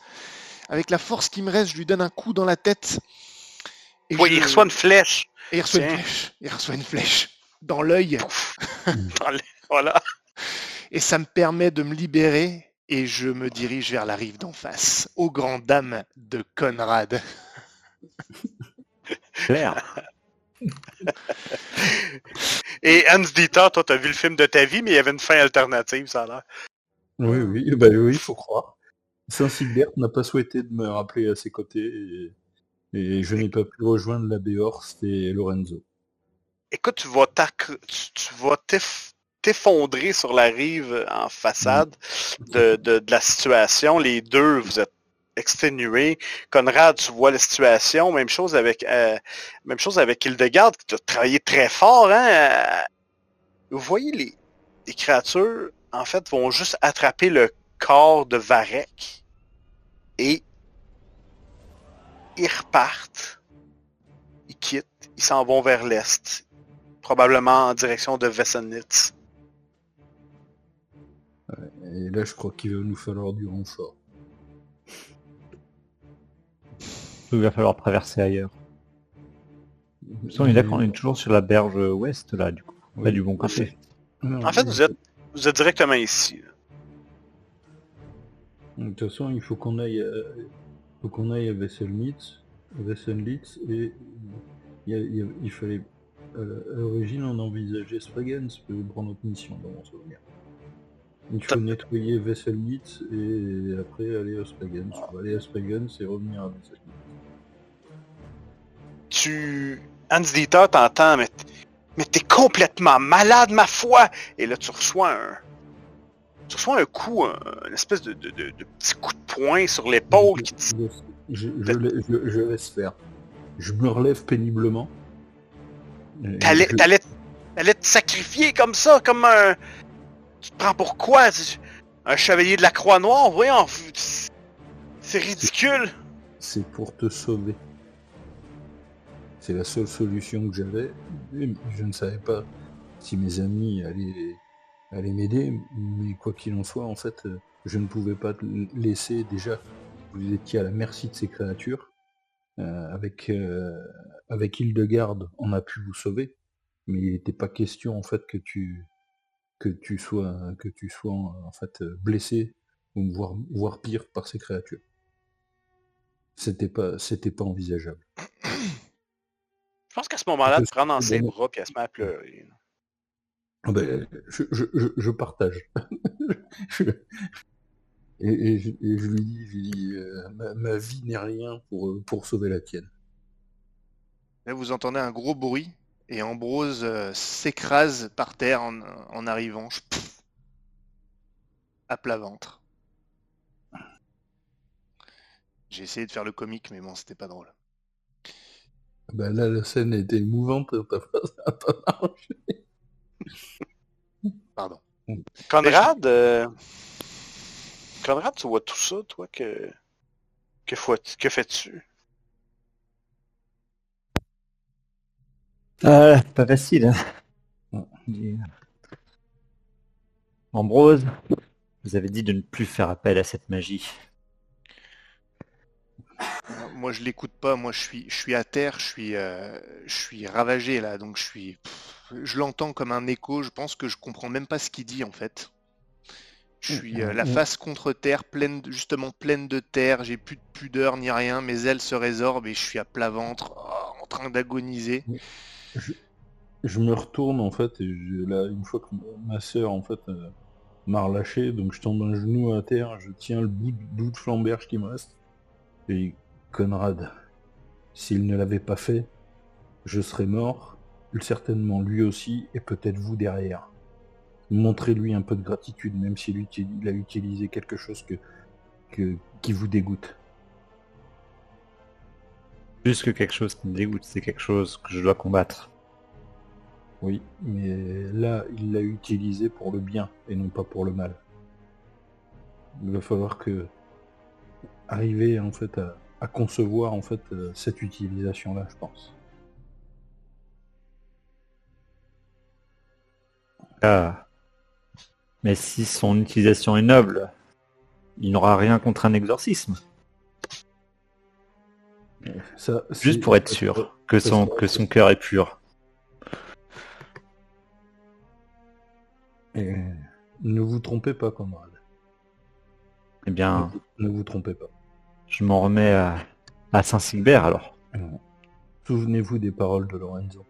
Avec la force qui me reste, je lui donne un coup dans la tête. Et oui, il reçoit une flèche. Il reçoit une flèche. Dans l'œil. Voilà. Et ça me permet de me libérer. Et je me dirige vers la rive d'en face. Aux grandes dames de Conrad. Claire. Et Hans Dieter, toi, t'as vu le film de ta vie, mais il y avait une fin alternative, ça a l'air. Oui, il faut croire. Saint-Sigbert n'a pas souhaité de me rappeler à ses côtés et je n'ai pas pu rejoindre la Béor, c'était Lorenzo. Écoute, tu vas t'effondrer sur la rive en façade de la situation. Les deux, vous êtes exténués. Conrad, tu vois la situation. Même chose avec Hildegarde, qui a travaillé très fort. Hein? Vous voyez les créatures... en fait, vont juste attraper le corps de Varek et ils repartent, ils quittent, ils s'en vont vers l'est, probablement en direction de Vessonitz. Et là, je crois qu'il va nous falloir du renfort. Il va falloir traverser ailleurs. On est d'accord, on est toujours sur la berge ouest, là, du coup, oui. Là, du bon côté. En fait, vous êtes directement ici. De toute façon, il faut qu'on aille à Vessonitz. Et il fallait... à l'origine, on envisageait Spagens pour notre mission, dans mon souvenir. Il faut nettoyer Vessonitz et après aller à Spagens. On va aller à Spagens et revenir à Vessonitz. Hans Dieter, t'entends, mais... Mais t'es complètement malade, ma foi! Et là, tu reçois un coup, une espèce de petit coup de poing sur l'épaule qui te... Je laisse faire. Je me relève péniblement. T'allais te sacrifier comme ça, comme un... Tu te prends pour quoi? Un chevalier de la Croix Noire, voyons! C'est ridicule! C'est pour te sauver. C'est la seule solution que j'avais. Je ne savais pas si mes amis allaient m'aider, mais quoi qu'il en soit, en fait, je ne pouvais pas laisser. Déjà, vous étiez à la merci de ces créatures. Avec Hildegarde, on a pu vous sauver, mais il n'était pas question en fait que tu sois en fait blessé ou voire pire par ces créatures. C'était pas envisageable. Je pense qu'à ce moment-là, tu prends dans ses bras et elle se met à pleurer. Ben, je partage. et je lui dis, ma vie n'est rien pour sauver la tienne. Là, vous entendez un gros bruit et Ambrose s'écrase par terre en arrivant. Pff, à plat ventre. J'ai essayé de faire le comique, mais bon, c'était pas drôle. Bah là, la scène était émouvante. T'as pas marché. Pardon. Conrad, Conrad, tu vois tout ça, toi, que fais-tu? Pas facile. Hein. Ambrose, vous avez dit de ne plus faire appel à cette magie. Moi, je l'écoute pas. Moi, je suis à terre. Je suis ravagé là. Donc, je l'entends comme un écho. Je pense que je comprends même pas ce qu'il dit en fait. Je suis la face contre terre, pleine de terre. J'ai plus de pudeur ni rien. Mes ailes se résorbent et je suis à plat ventre, oh, en train d'agoniser. Je me retourne en fait et là, une fois que ma sœur en fait m'a relâché, donc je tombe un genou à terre. Je tiens le bout de flamberge qui me reste. Et Conrad, s'il ne l'avait pas fait, je serais mort, certainement lui aussi, et peut-être vous derrière. Montrez-lui un peu de gratitude, même s'il a utilisé quelque chose qui vous dégoûte. Plus que quelque chose qui me dégoûte, c'est quelque chose que je dois combattre. Oui, mais là, il l'a utilisé pour le bien, et non pas pour le mal. Il va falloir que... arriver en fait à concevoir en fait cette utilisation là, je pense. Ah. Mais si son utilisation est noble, il n'aura rien contre un exorcisme. Ça, juste pour être sûr que son cœur est pur. Et ne vous trompez pas, camarade. Eh bien, ne vous trompez pas. Je m'en remets à Saint-Sigbert, alors. Souvenez-vous des paroles de Lorenzo.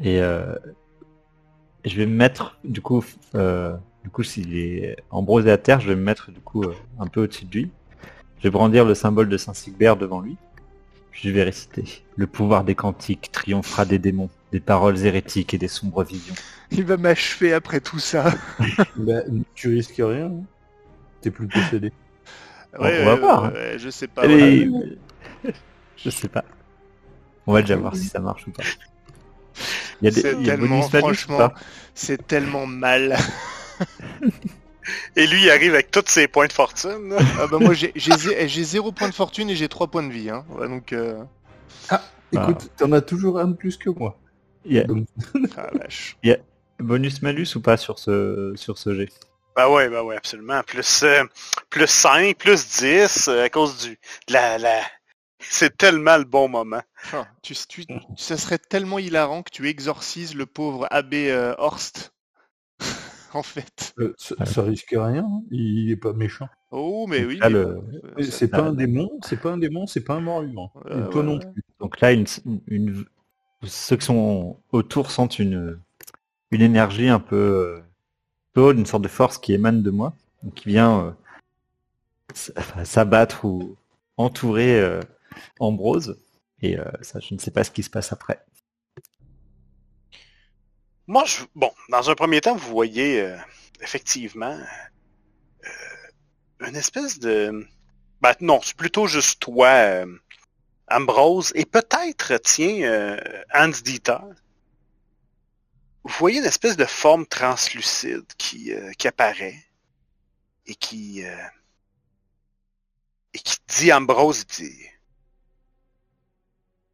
Et je vais me mettre, du coup, s'il est embrosé à terre, je vais me mettre, du coup, un peu au-dessus de lui. Je vais brandir le symbole de Saint-Sigbert devant lui. Puis je vais réciter. Le pouvoir des cantiques triomphera des démons, des paroles hérétiques et des sombres visions. Il va m'achever après tout ça. Bah, tu risques rien. Hein. T'es plus possédé. Ouais, on va voir. Ouais, je sais pas. Voilà. Je sais pas. On va déjà voir si ça marche ou pas. C'est tellement mal. Et lui, il arrive avec tous ses points de fortune. Ah bah moi, j'ai 0 points de fortune et j'ai 3 points de vie. Hein. Ouais, donc, ah, écoute, t'en as toujours un de plus que moi. Yeah. Donc... ah, vache. Yeah. Bonus malus ou pas sur ce jet? Bah ouais, absolument. Plus 5, plus 10, à cause de la... C'est tellement le bon moment. Ah, ça serait tellement hilarant que tu exorcises le pauvre abbé Horst, en fait. Ça risque rien, hein. Il est pas méchant. Oh, mais oui. Là, mais c'est pas un démon, c'est pas un mort-humain. Toi non plus. Donc là, ceux qui sont autour sentent une énergie un peu... une sorte de force qui émane de moi, qui vient s'abattre ou entourer Ambrose, et ça, je ne sais pas ce qui se passe après. Moi, dans un premier temps, vous voyez effectivement une espèce de... Ben, non, c'est plutôt juste toi, Ambrose, et peut-être, Hans Dieter. Vous voyez une espèce de forme translucide qui apparaît et qui dit, Ambrose dit,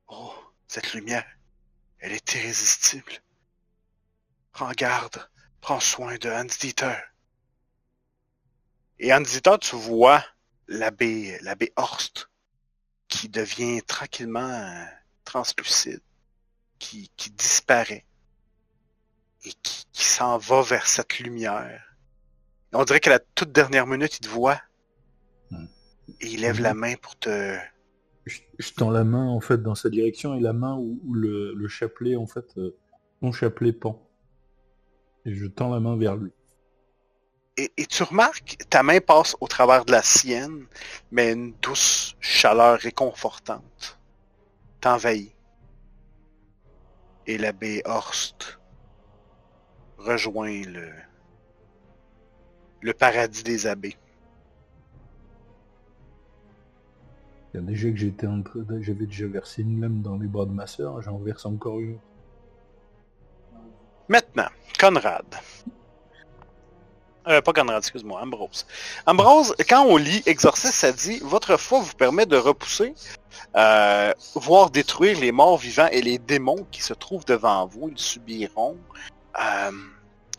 « Oh, cette lumière, elle est irrésistible. Prends garde, prends soin de Hans Dieter. » Et Hans Dieter, tu vois l'abbé Horst qui devient tranquillement translucide, qui disparaît. Et qui s'en va vers cette lumière. On dirait qu'à la toute dernière minute, il te voit. Et il lève la main pour te... Je tends la main, en fait, dans sa direction, et la main où le chapelet, en fait, mon chapelet pend. Et je tends la main vers lui. Et tu remarques, ta main passe au travers de la sienne, mais une douce chaleur réconfortante envahie et l'abbé Horst rejoint le paradis des abbés. Il y a déjà que j'étais en train de... J'avais déjà versé une lame dans les bras de ma sœur, j'en verse encore une. Maintenant, Conrad. Pas Conrad, excuse-moi, Ambrose. Ambrose, quand on lit Exorciste, ça dit « Votre foi vous permet de repousser, voire détruire les morts vivants et les démons qui se trouvent devant vous. Ils subiront. »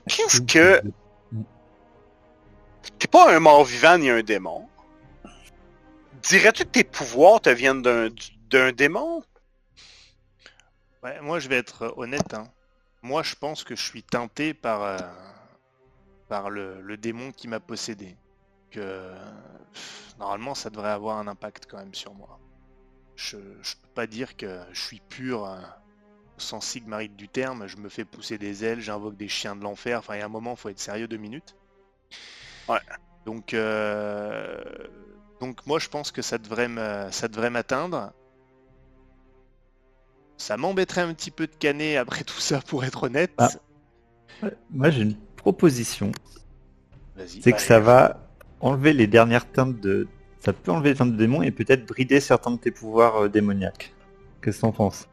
Qu'est-ce que... T'es pas un mort vivant ni un démon. Dirais-tu que tes pouvoirs te viennent d'un démon? Ouais, moi, je vais être honnête. Hein. Moi, je pense que je suis tenté par... par le démon qui m'a possédé. Que normalement, ça devrait avoir un impact quand même sur moi. Je peux pas dire que je suis pur au sens sigmarite du terme. Je me fais pousser des ailes, j'invoque des chiens de l'enfer. Enfin, il y a un moment, il faut être sérieux 2 minutes. Ouais. Donc moi, je pense que ça devrait m'atteindre. Ça m'embêterait un petit peu de canner après tout ça, pour être honnête. Ah. Ouais, moi, j'ai une proposition. Vas-y, c'est que ça va enlever les dernières teintes de... Ça peut enlever les teintes de démon et peut-être brider certains de tes pouvoirs démoniaques. Qu'est-ce que t'en penses?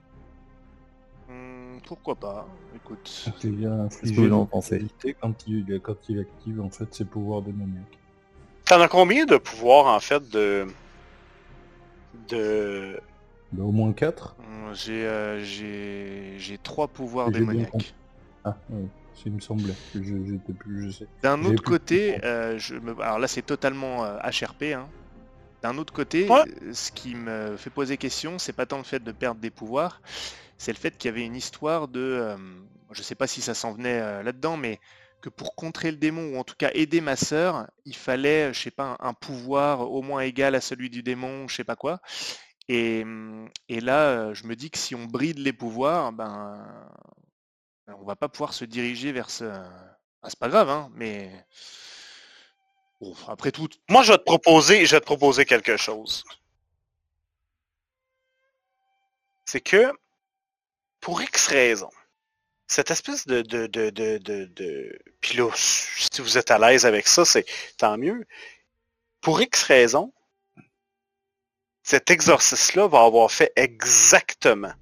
Pourquoi pas? Écoute... C'est bien ce que vous en pensez. Quand il active en fait ses pouvoirs démoniaques. T'en as combien de pouvoirs en fait de... Au moins 4. J'ai 3 pouvoirs démoniaques. Ah oui. Il me semblait. Je sais. D'un autre côté, alors là c'est totalement HRP. Hein. D'un autre côté, ouais. Ce qui me fait poser question, c'est pas tant le fait de perdre des pouvoirs, c'est le fait qu'il y avait une histoire de... je sais pas si ça s'en venait là-dedans, mais que pour contrer le démon, ou en tout cas aider ma sœur, il fallait, je sais pas, un pouvoir au moins égal à celui du démon, je sais pas quoi. Et là, je me dis que si on bride les pouvoirs, ben... on va pas pouvoir se diriger vers ce... Ah, c'est pas grave, hein, mais... Bon, après tout... Moi, je vais te proposer quelque chose. C'est que, pour X raisons, cette espèce de... Puis là, si vous êtes à l'aise avec ça, c'est tant mieux. Pour X raisons, cet exorciste-là va avoir fait exactement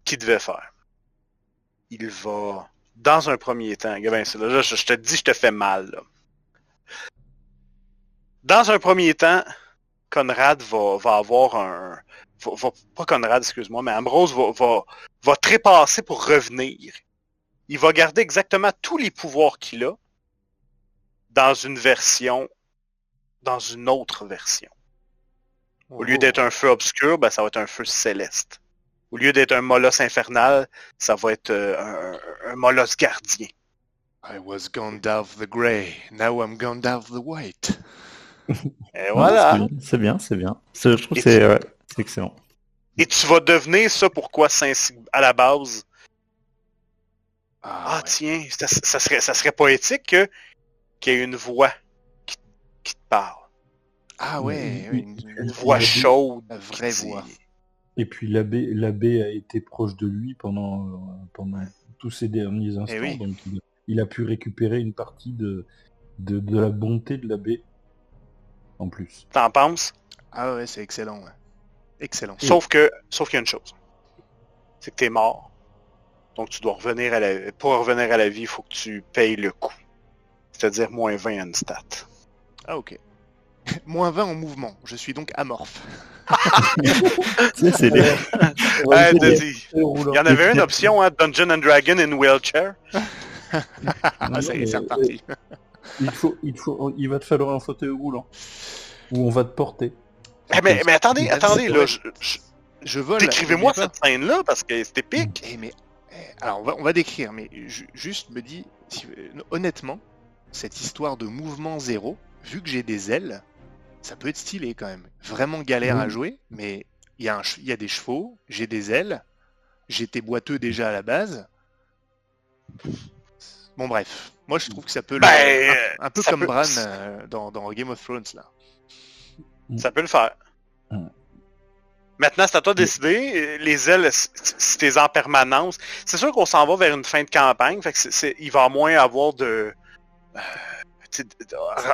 ce qu'il devait faire. Il va, dans un premier temps, je te dis, je te fais mal. Là. Dans un premier temps, Conrad va avoir un... pas Conrad, excuse-moi, mais Ambrose va trépasser pour revenir. Il va garder exactement tous les pouvoirs qu'il a dans une autre version. Au lieu d'être un feu obscur, ben, ça va être un feu céleste. Au lieu d'être un molosse infernal, ça va être un molosse gardien. I was Gandalf the Grey, now I'm Gandalf the White. Et voilà. Non, c'est bien. Je trouve que c'est excellent. Et tu vas devenir ça pourquoi Saint-Sigbert, à la base. Ah ouais. Tiens, ça serait poétique qu'il y ait une voix qui te parle. Ah ouais, une voix chaude. Une vraie voix. Et puis l'abbé a été proche de lui pendant tous ces derniers instants, oui. Donc il a pu récupérer une partie de la bonté de l'abbé, en plus. T'en penses? Ah ouais, c'est excellent, ouais. Excellent. Oui. Sauf qu'il y a une chose, c'est que t'es mort, donc tu dois revenir à la... Pour revenir à la vie, il faut que tu payes le coût. C'est-à-dire moins 20 à une stat. Ah ok. Moins 20 en mouvement, je suis donc amorphe. Il y en avait une option, hein, Dungeon and Dragon in Wheelchair. C'est reparti. Il va te falloir un fauteuil roulant. Où on va te porter. Mais attendez, là, je vole. Décrivez-moi cette scène-là, parce que c'est épique. Alors on va décrire, mais juste me dis, honnêtement, cette histoire de mouvement zéro, vu que j'ai des ailes, ça peut être stylé quand même. Vraiment galère à jouer, mais il y a des chevaux, j'ai des ailes, j'étais boiteux déjà à la base. Bon bref, moi je trouve que ça peut... un peu comme Bran dans Game of Thrones, là. Ça peut le faire. Maintenant, c'est à toi de décider. Les ailes, c'est en permanence. C'est sûr qu'on s'en va vers une fin de campagne. Fait que il va moins avoir de...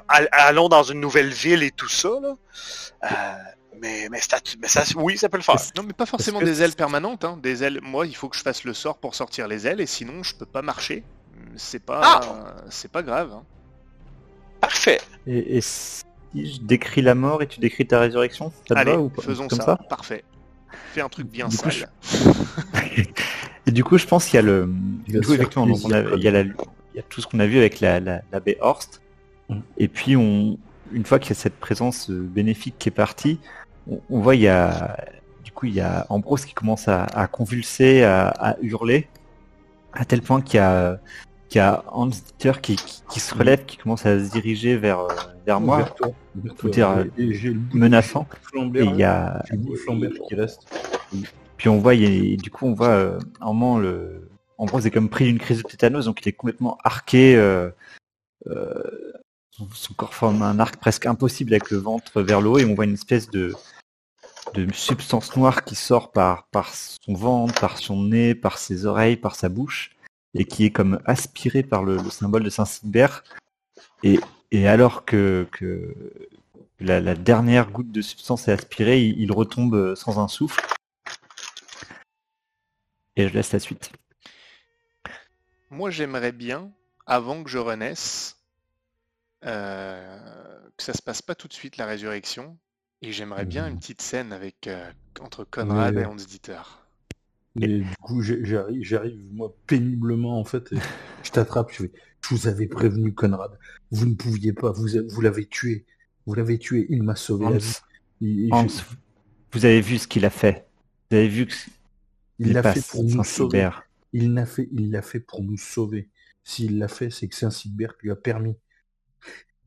allons dans une nouvelle ville et tout ça, là. Mais ça peut le faire. Non, mais pas forcément des ailes permanentes. Hein. Des ailes, moi, il faut que je fasse le sort pour sortir les ailes, et sinon, je peux pas marcher. C'est pas grave. Hein. Parfait. Et si je décris la mort et tu décris ta résurrection, ça te va ou pas? Faisons comme ça. Parfait. Fais un truc bien sale. Et du coup, je pense qu'il y a le... Du coup, effectivement, il y a tout ce qu'on a vu avec la baie Horst. Et puis, une fois qu'il y a cette présence bénéfique qui est partie, on voit il y a Ambrose qui commence à convulser, à hurler, à tel point qu'il y a Hans Dieter qui se relève, qui commence à se diriger vers moi, pour dire menaçant. Et il y a qui reste. Puis on voit, à un moment, Ambrose est comme pris d'une crise de tétanos, donc il est complètement arqué. Son corps forme un arc presque impossible avec le ventre vers le haut, et on voit une espèce de substance noire qui sort par son ventre, par son nez, par ses oreilles, par sa bouche, et qui est comme aspirée par le symbole de Saint-Sigbert. Et alors que la dernière goutte de substance est aspirée, il retombe sans un souffle. Et je laisse la suite. Moi, j'aimerais bien, avant que je renaisse, que ça se passe pas tout de suite la résurrection, et j'aimerais bien une petite scène avec entre Conrad et Hans Dieter. Et du coup j'arrive moi péniblement en fait, et je t'attrape, je fais, je vous avais prévenu Conrad, vous ne pouviez pas, vous l'avez tué, il m'a sauvé la vie. Vous avez vu ce qu'il a fait, vous avez vu qu'il l'a fait pour nous sauver. Il l'a fait pour nous sauver. S'il l'a fait, c'est que Saint-Sigbert lui a permis.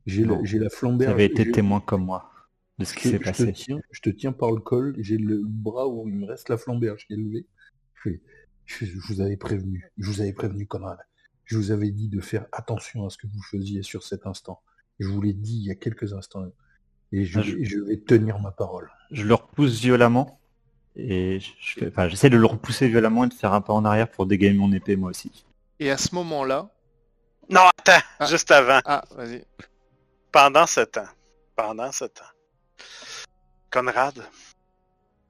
J'ai la flamberge. Vous avez été témoin comme moi de ce qui s'est passé. Je te tiens par le col, j'ai le bras où il me reste la flamberge qui est levée. Je vous avais prévenu. Je vous avais prévenu, Conrad. Je vous avais dit de faire attention à ce que vous faisiez sur cet instant. Je vous l'ai dit il y a quelques instants. Et je vais tenir ma parole. Je le repousse violemment. Et j'essaie de le repousser violemment et de faire un pas en arrière pour dégainer mon épée moi aussi. Et à ce moment-là... Non, attends, juste avant. Ah, vas-y. Pendant ce temps. Conrad.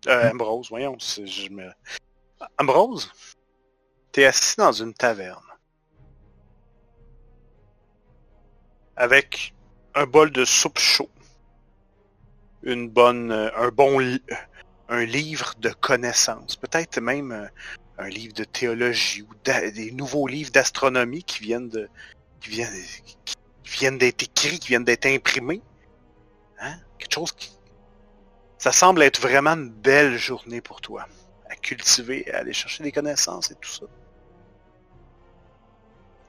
Ambrose, voyons. Ambrose, t'es assis dans une taverne. Avec un bol de soupe chaud. Un livre de connaissances. Peut-être même un livre de théologie ou des nouveaux livres d'astronomie qui viennent d'être écrits, qui viennent d'être imprimés. Hein? Quelque chose qui... Ça semble être vraiment une belle journée pour toi. À cultiver, à aller chercher des connaissances et tout ça.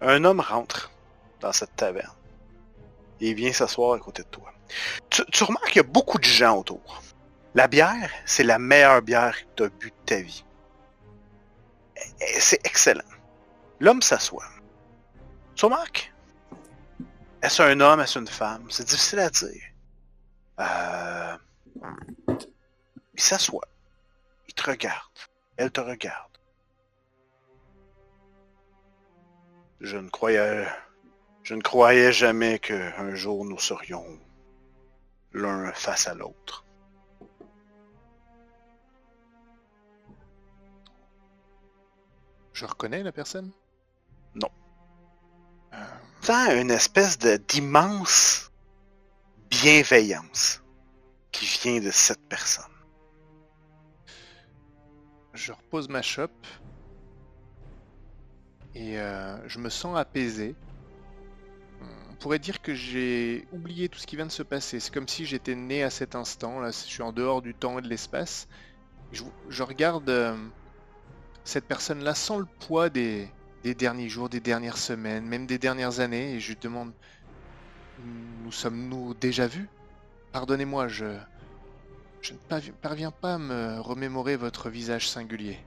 Un homme rentre dans cette taverne. Et il vient s'asseoir à côté de toi. Tu remarques qu'il y a beaucoup de gens autour. La bière, c'est la meilleure bière que tu as bu de ta vie. Et c'est excellent. L'homme s'assoit. Tu remarques? Est-ce un homme, est-ce une femme? C'est difficile à dire. Il s'assoit. Il te regarde. Elle te regarde. Je ne croyais jamais qu'un jour nous serions l'un face à l'autre. Je reconnais la personne? Non. T'as une espèce d'immense bienveillance qui vient de cette personne. Je repose ma chope et je me sens apaisé. On pourrait dire que j'ai oublié tout ce qui vient de se passer. C'est comme si j'étais né à cet instant. Là, je suis en dehors du temps et de l'espace. Je regarde... cette personne-là sent le poids des derniers jours, des dernières semaines, même des dernières années, et je lui demande, nous sommes-nous déjà vus? Pardonnez-moi, je ne parviens pas à me remémorer votre visage singulier.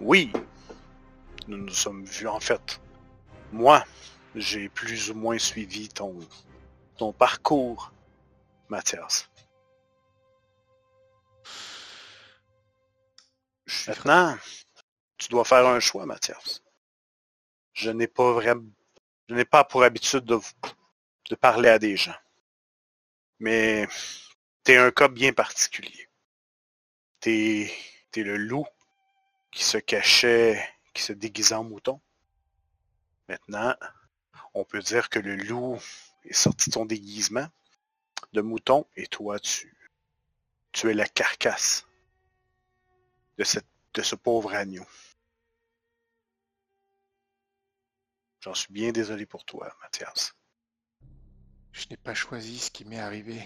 Oui, nous nous sommes vus en fait. Moi, j'ai plus ou moins suivi ton parcours. Mathias. Maintenant, tu dois faire un choix, Mathias. Je n'ai pas pour habitude de parler à des gens. Mais t'es un cas bien particulier. T'es le loup qui se déguisait en mouton. Maintenant, on peut dire que le loup est sorti de son déguisement de mouton et toi, tu es la carcasse de ce pauvre agneau. J'en suis bien désolé pour toi, Mathias. Je n'ai pas choisi ce qui m'est arrivé.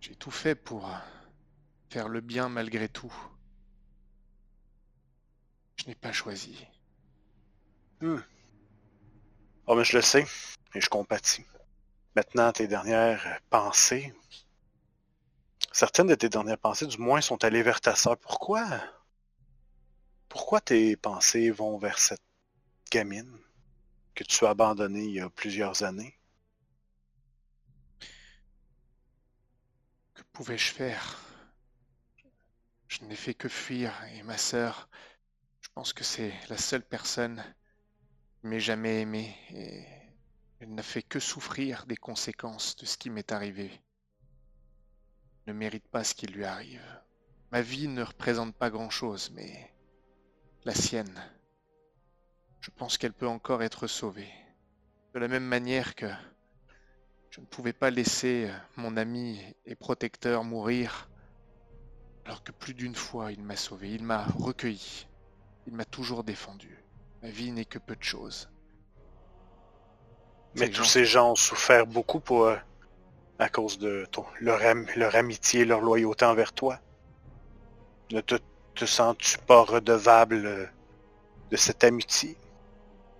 J'ai tout fait pour faire le bien malgré tout. Je n'ai pas choisi. Oh, mais je le sais, et je compatis. Maintenant, certaines de tes dernières pensées, du moins, sont allées vers ta sœur. Pourquoi tes pensées vont vers cette gamine que tu as abandonnée il y a plusieurs années? Que pouvais-je faire? Je n'ai fait que fuir, et ma sœur, je pense que c'est la seule personne qui m'ait jamais aimée, et elle n'a fait que souffrir des conséquences de ce qui m'est arrivé. Ne mérite pas ce qui lui arrive. Ma vie ne représente pas grand-chose, mais la sienne, je pense qu'elle peut encore être sauvée. De la même manière que je ne pouvais pas laisser mon ami et protecteur mourir, alors que plus d'une fois il m'a sauvé, il m'a recueilli, il m'a toujours défendu. Ma vie n'est que peu de choses. Mais tous ces gens ont souffert beaucoup à cause de leur amitié, leur loyauté envers toi. Ne te sens-tu pas redevable de cette amitié?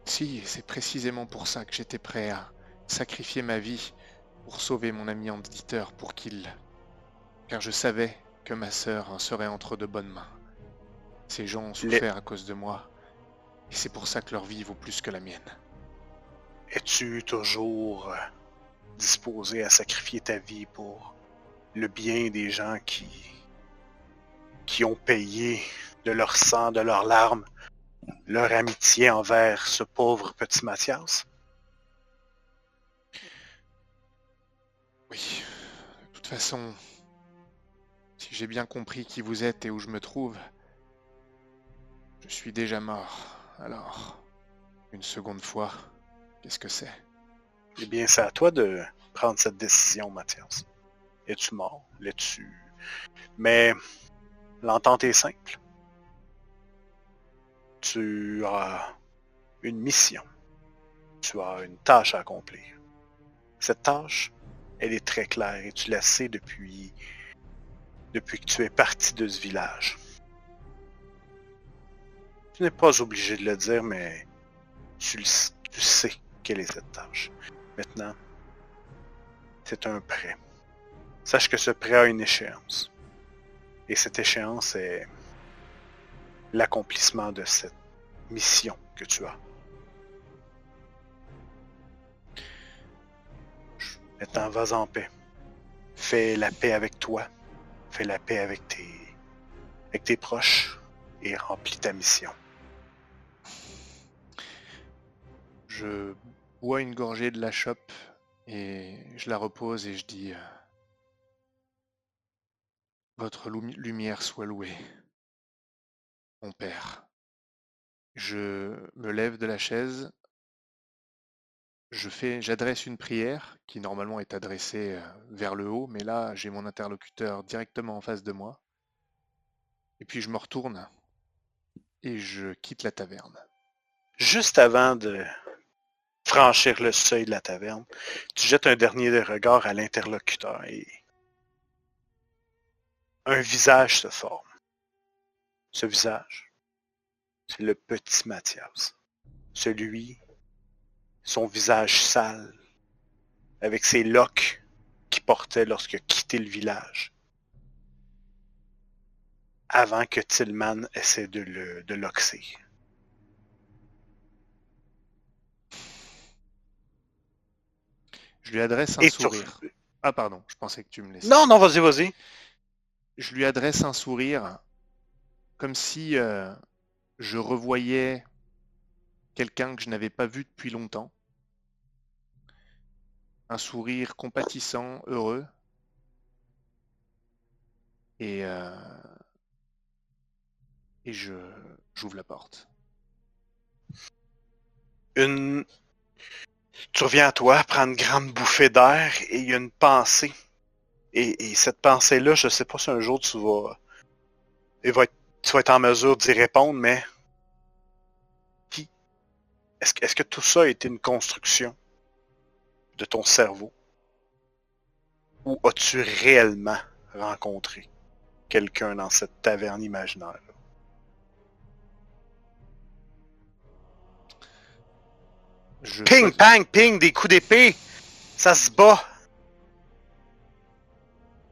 Si, c'est précisément pour ça que j'étais prêt à sacrifier ma vie pour sauver mon ami Hans Dieter, car je savais que ma sœur serait entre de bonnes mains. Ces gens ont souffert à cause de moi, et c'est pour ça que leur vie vaut plus que la mienne. Es-tu toujours disposé à sacrifier ta vie pour le bien des gens qui ont payé de leur sang, de leurs larmes, leur amitié envers ce pauvre petit Mathias? Oui, de toute façon, si j'ai bien compris qui vous êtes et où je me trouve, je suis déjà mort. Alors, une seconde fois, qu'est-ce que c'est? Eh bien, c'est à toi de prendre cette décision, Mathias. Es-tu mort? L'es-tu? Mais l'entente est simple. Tu as une mission. Tu as une tâche à accomplir. Cette tâche, elle est très claire et tu la sais depuis que tu es parti de ce village. Tu n'es pas obligé de le dire, mais tu sais quelle est cette tâche. Maintenant, c'est un prêt. Sache que ce prêt a une échéance. Et cette échéance est l'accomplissement de cette mission que tu as. Maintenant, vas en paix. Fais la paix avec toi. Fais la paix avec tes proches. Et remplis ta mission. Je bois une gorgée de la chope et je la repose et je dis « Votre lumière soit louée, mon père. » Je me lève de la chaise, j'adresse une prière qui normalement est adressée vers le haut, mais là j'ai mon interlocuteur directement en face de moi. Et puis je me retourne et je quitte la taverne. Juste avant de franchir le seuil de la taverne, tu jettes un dernier regard à l'interlocuteur et un visage se forme. Ce visage, c'est le petit Mathias. Son visage sale, avec ses loques qu'il portait lorsqu'il a quitté le village, avant que Tillman essaie de l'oxer. Je lui adresse un sourire. Ah pardon, je pensais que tu me laissais. Non, non, vas-y, vas-y. Je lui adresse un sourire, comme si je revoyais quelqu'un que je n'avais pas vu depuis longtemps. Un sourire compatissant, heureux. Et j'ouvre la porte. Tu reviens à toi, prends une grande bouffée d'air et il y a une pensée. Et cette pensée-là, je sais pas si un jour tu vas être en mesure d'y répondre, mais qui? Est-ce que tout ça a été une construction de ton cerveau? Ou as-tu réellement rencontré quelqu'un dans cette taverne imaginaire? Ping, pang, ping, des coups d'épée! Ça se bat!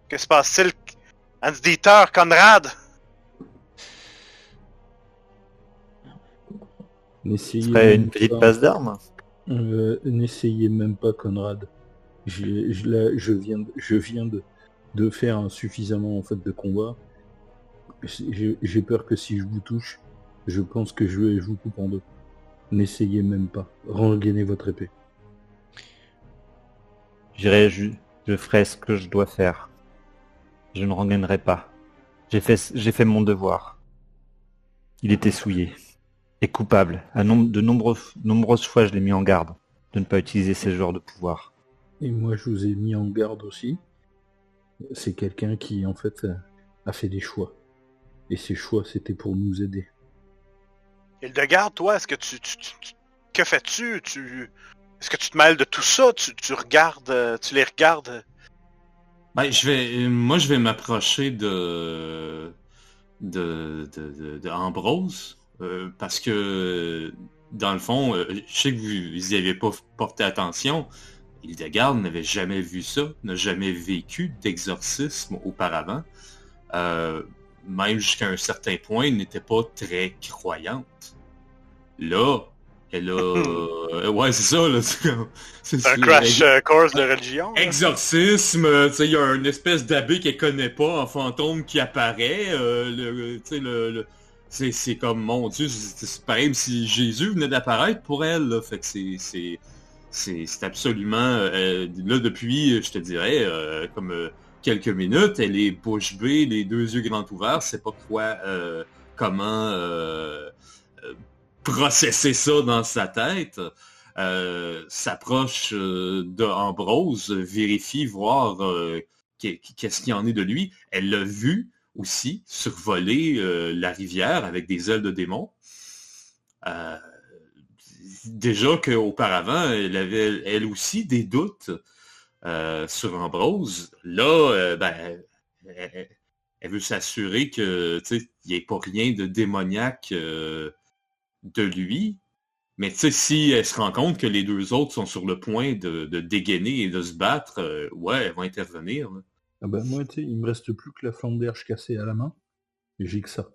Que se passe-t-il? Hans Dieter, Conrad! N'essayez une petite passe d'armes? N'essayez même pas, Conrad. Je viens de faire suffisamment en fait, de combat. J'ai peur que si je vous touche, je pense que je vous coupe en deux. N'essayez même pas. Regagnez votre épée. J'irai, je ferai ce que je dois faire. Je ne regagnerai pas. J'ai fait mon devoir. Il était souillé et coupable. De nombreuses fois, je l'ai mis en garde de ne pas utiliser ces genres de pouvoir. Et moi, je vous ai mis en garde aussi. C'est quelqu'un qui, en fait, a fait des choix. Et ces choix, c'était pour nous aider. Hildegarde, toi, est-ce que que fais-tu? Est-ce que tu te mêles de tout ça? Tu les regardes? Ben, je vais m'approcher de Ambrose, parce que, dans le fond, je sais que vous n'y avez pas porté attention. Hildegarde n'avait jamais vu ça, n'a jamais vécu d'exorcisme auparavant. Même jusqu'à un certain point, elle n'était pas très croyante. Là, elle a... ouais, c'est ça, là. C'est un crash course de religion. Exorcisme, tu sais, il y a une espèce d'abbé qu'elle connaît pas, un fantôme qui apparaît. C'est comme, mon Dieu, c'est pareil comme si Jésus venait d'apparaître pour elle, là. Fait que c'est absolument... là, depuis, je te dirais, comme... quelques minutes, elle est bouche bée, les deux yeux grands ouverts, c'est pas quoi, comment processer ça dans sa tête, s'approche de Ambrose, vérifie, voir qu'est-ce qu'il en est de lui. Elle l'a vu aussi survoler la rivière avec des ailes de démon. Déjà qu'auparavant, elle avait elle aussi des doutes. Sur Ambrose, là, elle veut s'assurer que, tu sais, il n'y ait pas rien de démoniaque de lui. Mais tu sais, si elle se rend compte que les deux autres sont sur le point de dégainer et de se battre, ouais, elle va intervenir. Là. Ah ben moi, tu sais, il me reste plus que la flamme d'herche cassée à la main. Et j'ai que ça.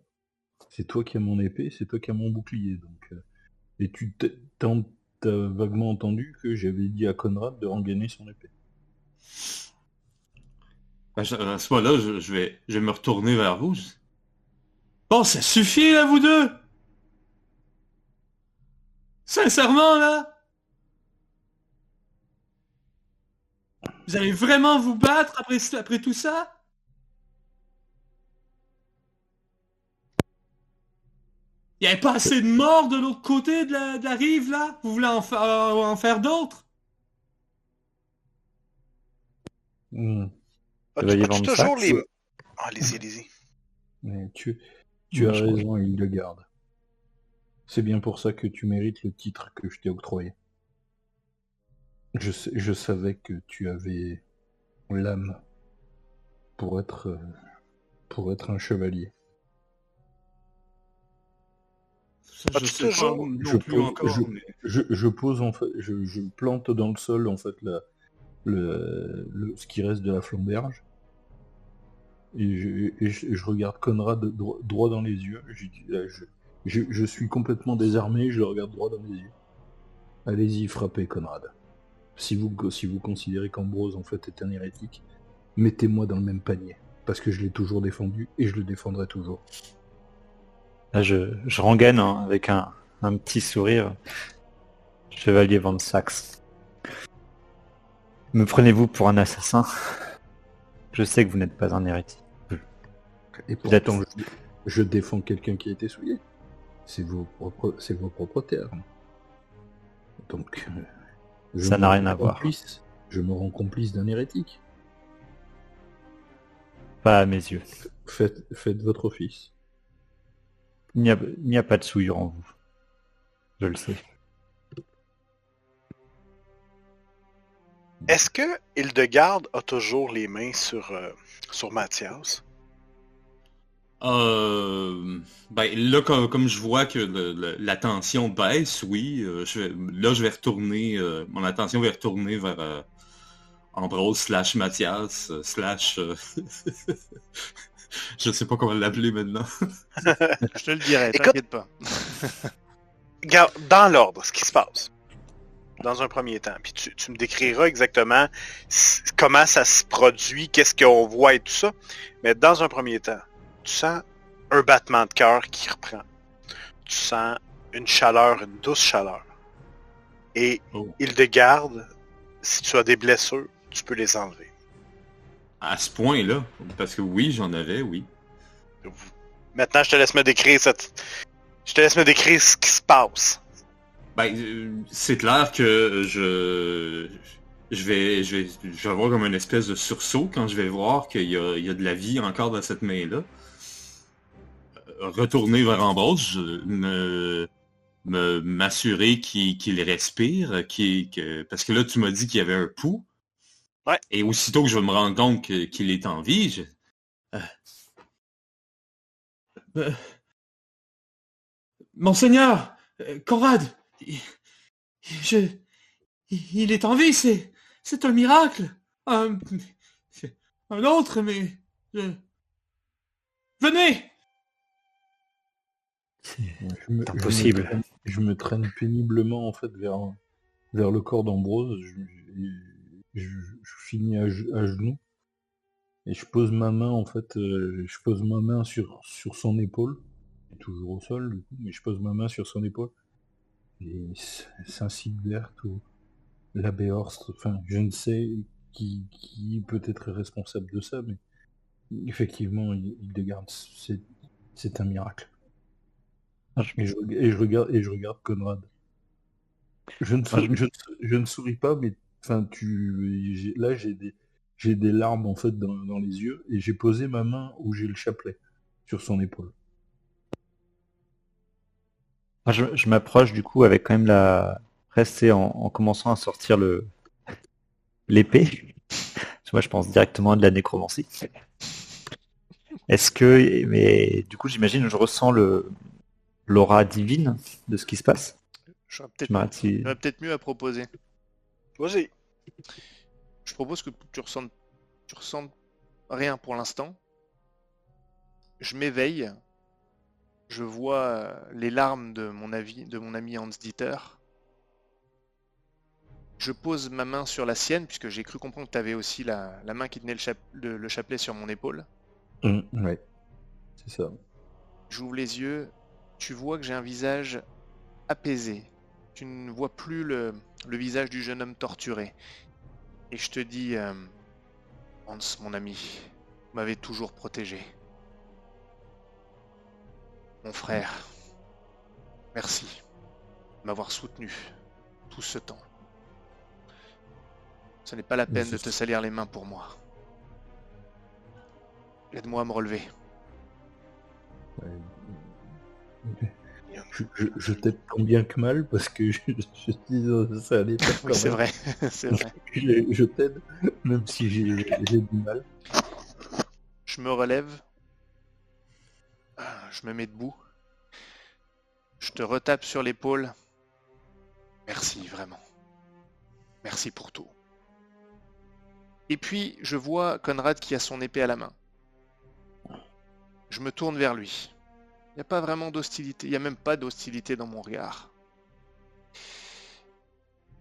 C'est toi qui as mon épée, c'est toi qui as mon bouclier. Donc, et tu t'as vaguement entendu que j'avais dit à Conrad de rengainer son épée. À ce moment-là, je vais me retourner vers vous. Bon, ça suffit, là, vous deux! Sincèrement, là! Vous allez vraiment vous battre après tout ça? Il n'y avait pas assez de morts de l'autre côté de la rive, là? Vous voulez en faire d'autres? As-tu toujours les... Oh, allez-y. Mais tu as raison, Hildegarde. C'est bien pour ça que tu mérites le titre que je t'ai octroyé. Je savais que tu avais l'âme pour être un chevalier. Ça, je plante dans le sol en fait ce qui reste de la flamberge. Et je regarde Conrad droit dans les yeux. Je suis complètement désarmé, je le regarde droit dans les yeux. Allez-y, frappez, Conrad. si vous considérez qu'Ambrose en fait est un hérétique, mettez-moi dans le même panier, parce que je l'ai toujours défendu et je le défendrai toujours. Là, je rengaine hein, avec un petit sourire. Chevalier Van Saxe. Me prenez-vous pour un assassin? Je sais que vous n'êtes pas un hérétique. Et pourtant, je défends quelqu'un qui a été souillé. C'est vos propres termes. Donc, ça n'a rien à voir. Je me rends complice d'un hérétique. Pas à mes yeux. Faites votre office. Il n'y a pas de souillure en vous. Je le sais. Est-ce que Hildegarde a toujours les mains sur Mathias? Ben là, comme je vois que la tension baisse, oui. Mon attention va retourner vers Ambrose / Mathias / je sais pas comment l'appeler maintenant. Je te le dirai, t'inquiète pas. Dans l'ordre, ce qui se passe. Dans un premier temps. Puis tu me décriras exactement comment ça se produit, qu'est-ce qu'on voit et tout ça. Mais dans un premier temps, tu sens un battement de cœur qui reprend. Tu sens une chaleur, une douce chaleur. Et Hildegarde, si tu as des blessures, tu peux les enlever. À ce point-là, parce que oui, j'en avais, oui. Maintenant, je te laisse me décrire ce qui se passe. Ben, c'est clair que je vais avoir comme une espèce de sursaut quand je vais voir qu'il y a de la vie encore dans cette main-là. Retourner vers Ambrose, m'assurer qu'il respire, parce que là, tu m'as dit qu'il y avait un pouls. Ouais. Et aussitôt que je vais me rendre compte qu'il est en vie, Monseigneur! Conrad! Il est en vie, c'est un miracle. Un autre, mais... Venez! C'est impossible. Je me traîne péniblement, en fait, vers le corps d'Ambrose. Je finis à genoux. Et je pose ma main, en fait, sur son épaule. Toujours au sol, du coup, mais je pose ma main sur son épaule. Et Saint-Sigbert ou la Béor, enfin, je ne sais qui peut-être est responsable de ça, mais effectivement, Hildegarde, c'est un miracle. Et je regarde Conrad. Je ne souris pas, mais enfin, j'ai des larmes en fait dans les yeux, et j'ai posé ma main où j'ai le chapelet sur son épaule. Je m'approche du coup avec quand même la rester en commençant à sortir l'épée. Moi, je pense directement à de la nécromancie. Mais du coup, j'imagine que je ressens l'aura divine de ce qui se passe. J'aurais peut-être mieux à proposer. Vas-y. Je propose que tu ressentes rien pour l'instant. Je m'éveille. Je vois les larmes de mon ami Hans Dieter. Je pose ma main sur la sienne, puisque j'ai cru comprendre que tu avais aussi la main qui tenait le chapelet sur mon épaule. Ouais, c'est ça. J'ouvre les yeux, tu vois que j'ai un visage apaisé. Tu ne vois plus le visage du jeune homme torturé. Et je te dis, Hans, mon ami, vous m'avez toujours protégé. Mon frère, merci de m'avoir soutenu tout ce temps. Ce n'est pas la peine de te salir les mains pour moi. Aide-moi à me relever. Je t'aide tant bien que mal parce que je dis ça allait pas. Oui, c'est vrai, c'est vrai. Je t'aide même si j'ai du mal. Je me relève. Je me mets debout. Je te retape sur l'épaule. Merci, vraiment. Merci pour tout. Et puis, je vois Conrad qui a son épée à la main. Je me tourne vers lui. Il n'y a pas vraiment d'hostilité. Il n'y a même pas d'hostilité dans mon regard.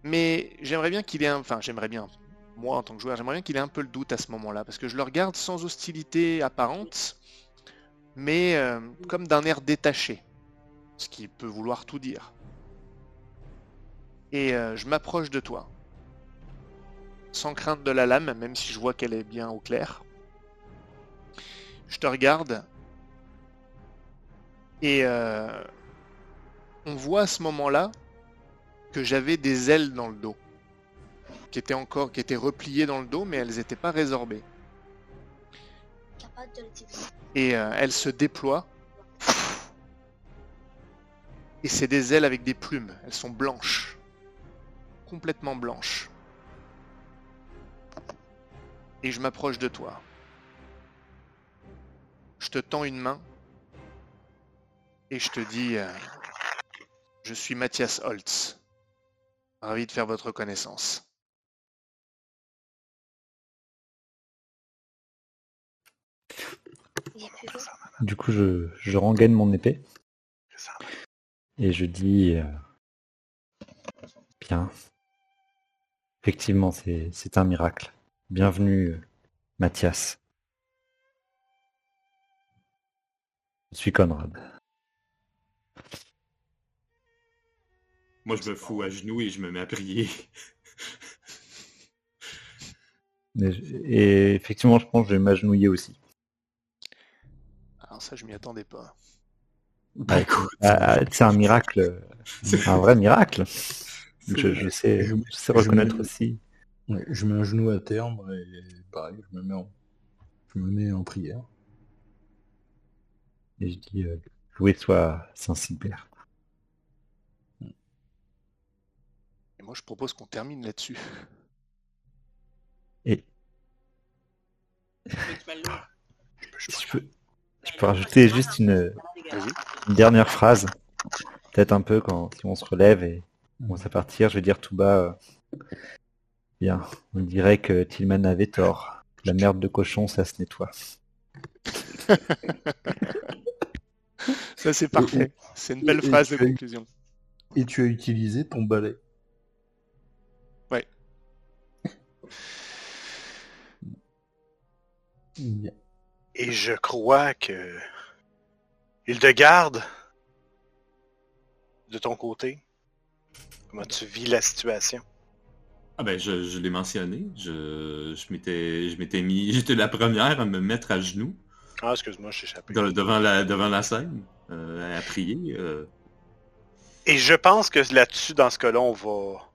Mais j'aimerais bien qu'il ait un... Enfin, j'aimerais bien, moi en tant que joueur, j'aimerais bien qu'il ait un peu le doute à ce moment-là, parce que je le regarde sans hostilité apparente, mais comme d'un air détaché, ce qui peut vouloir tout dire. Et je m'approche de toi, sans crainte de la lame, même si je vois qu'elle est bien au clair. Je te regarde, et on voit à ce moment-là que j'avais des ailes dans le dos, qui étaient repliées dans le dos, mais elles n'étaient pas résorbées. Et elles se déploient, et c'est des ailes avec des plumes, elles sont blanches, complètement blanches. Et je m'approche de toi. Je te tends une main et je te dis « Je suis Mathias Holtz, ravi de faire votre connaissance. » Du coup, je rengaine mon épée et je dis « Bien, effectivement, c'est un miracle. Bienvenue, Mathias. » Je suis Conrad. Moi, je me fous à genoux et je me mets à prier. Et effectivement, je pense que je vais m'agenouiller aussi. Alors ça, je m'y attendais pas. Bah écoute, c'est un miracle. C'est un vrai miracle. Je sais reconnaître aussi. Ouais, je mets un genou à terre et pareil, je me mets en prière. Et je dis, loué soit Saint-Sigbert. Et moi, je propose qu'on termine là-dessus. Et... Je peux rajouter juste une dernière phrase. Peut-être un peu, si on se relève et on commence à partir, je vais dire tout bas. Bien, on dirait que Tillman avait tort. La merde de cochon, ça se nettoie. Ça c'est parfait, c'est une belle phrase de conclusion. Et tu as utilisé ton balai. Ouais. Et je crois que Hildegarde, de ton côté, comment tu vis la situation? Ah ben je l'ai mentionné, je m'étais mis, j'étais la première à me mettre à genoux. Ah, excuse-moi, je suis échappé. Devant la scène, à prier. Et je pense que là-dessus, dans ce cas-là, on va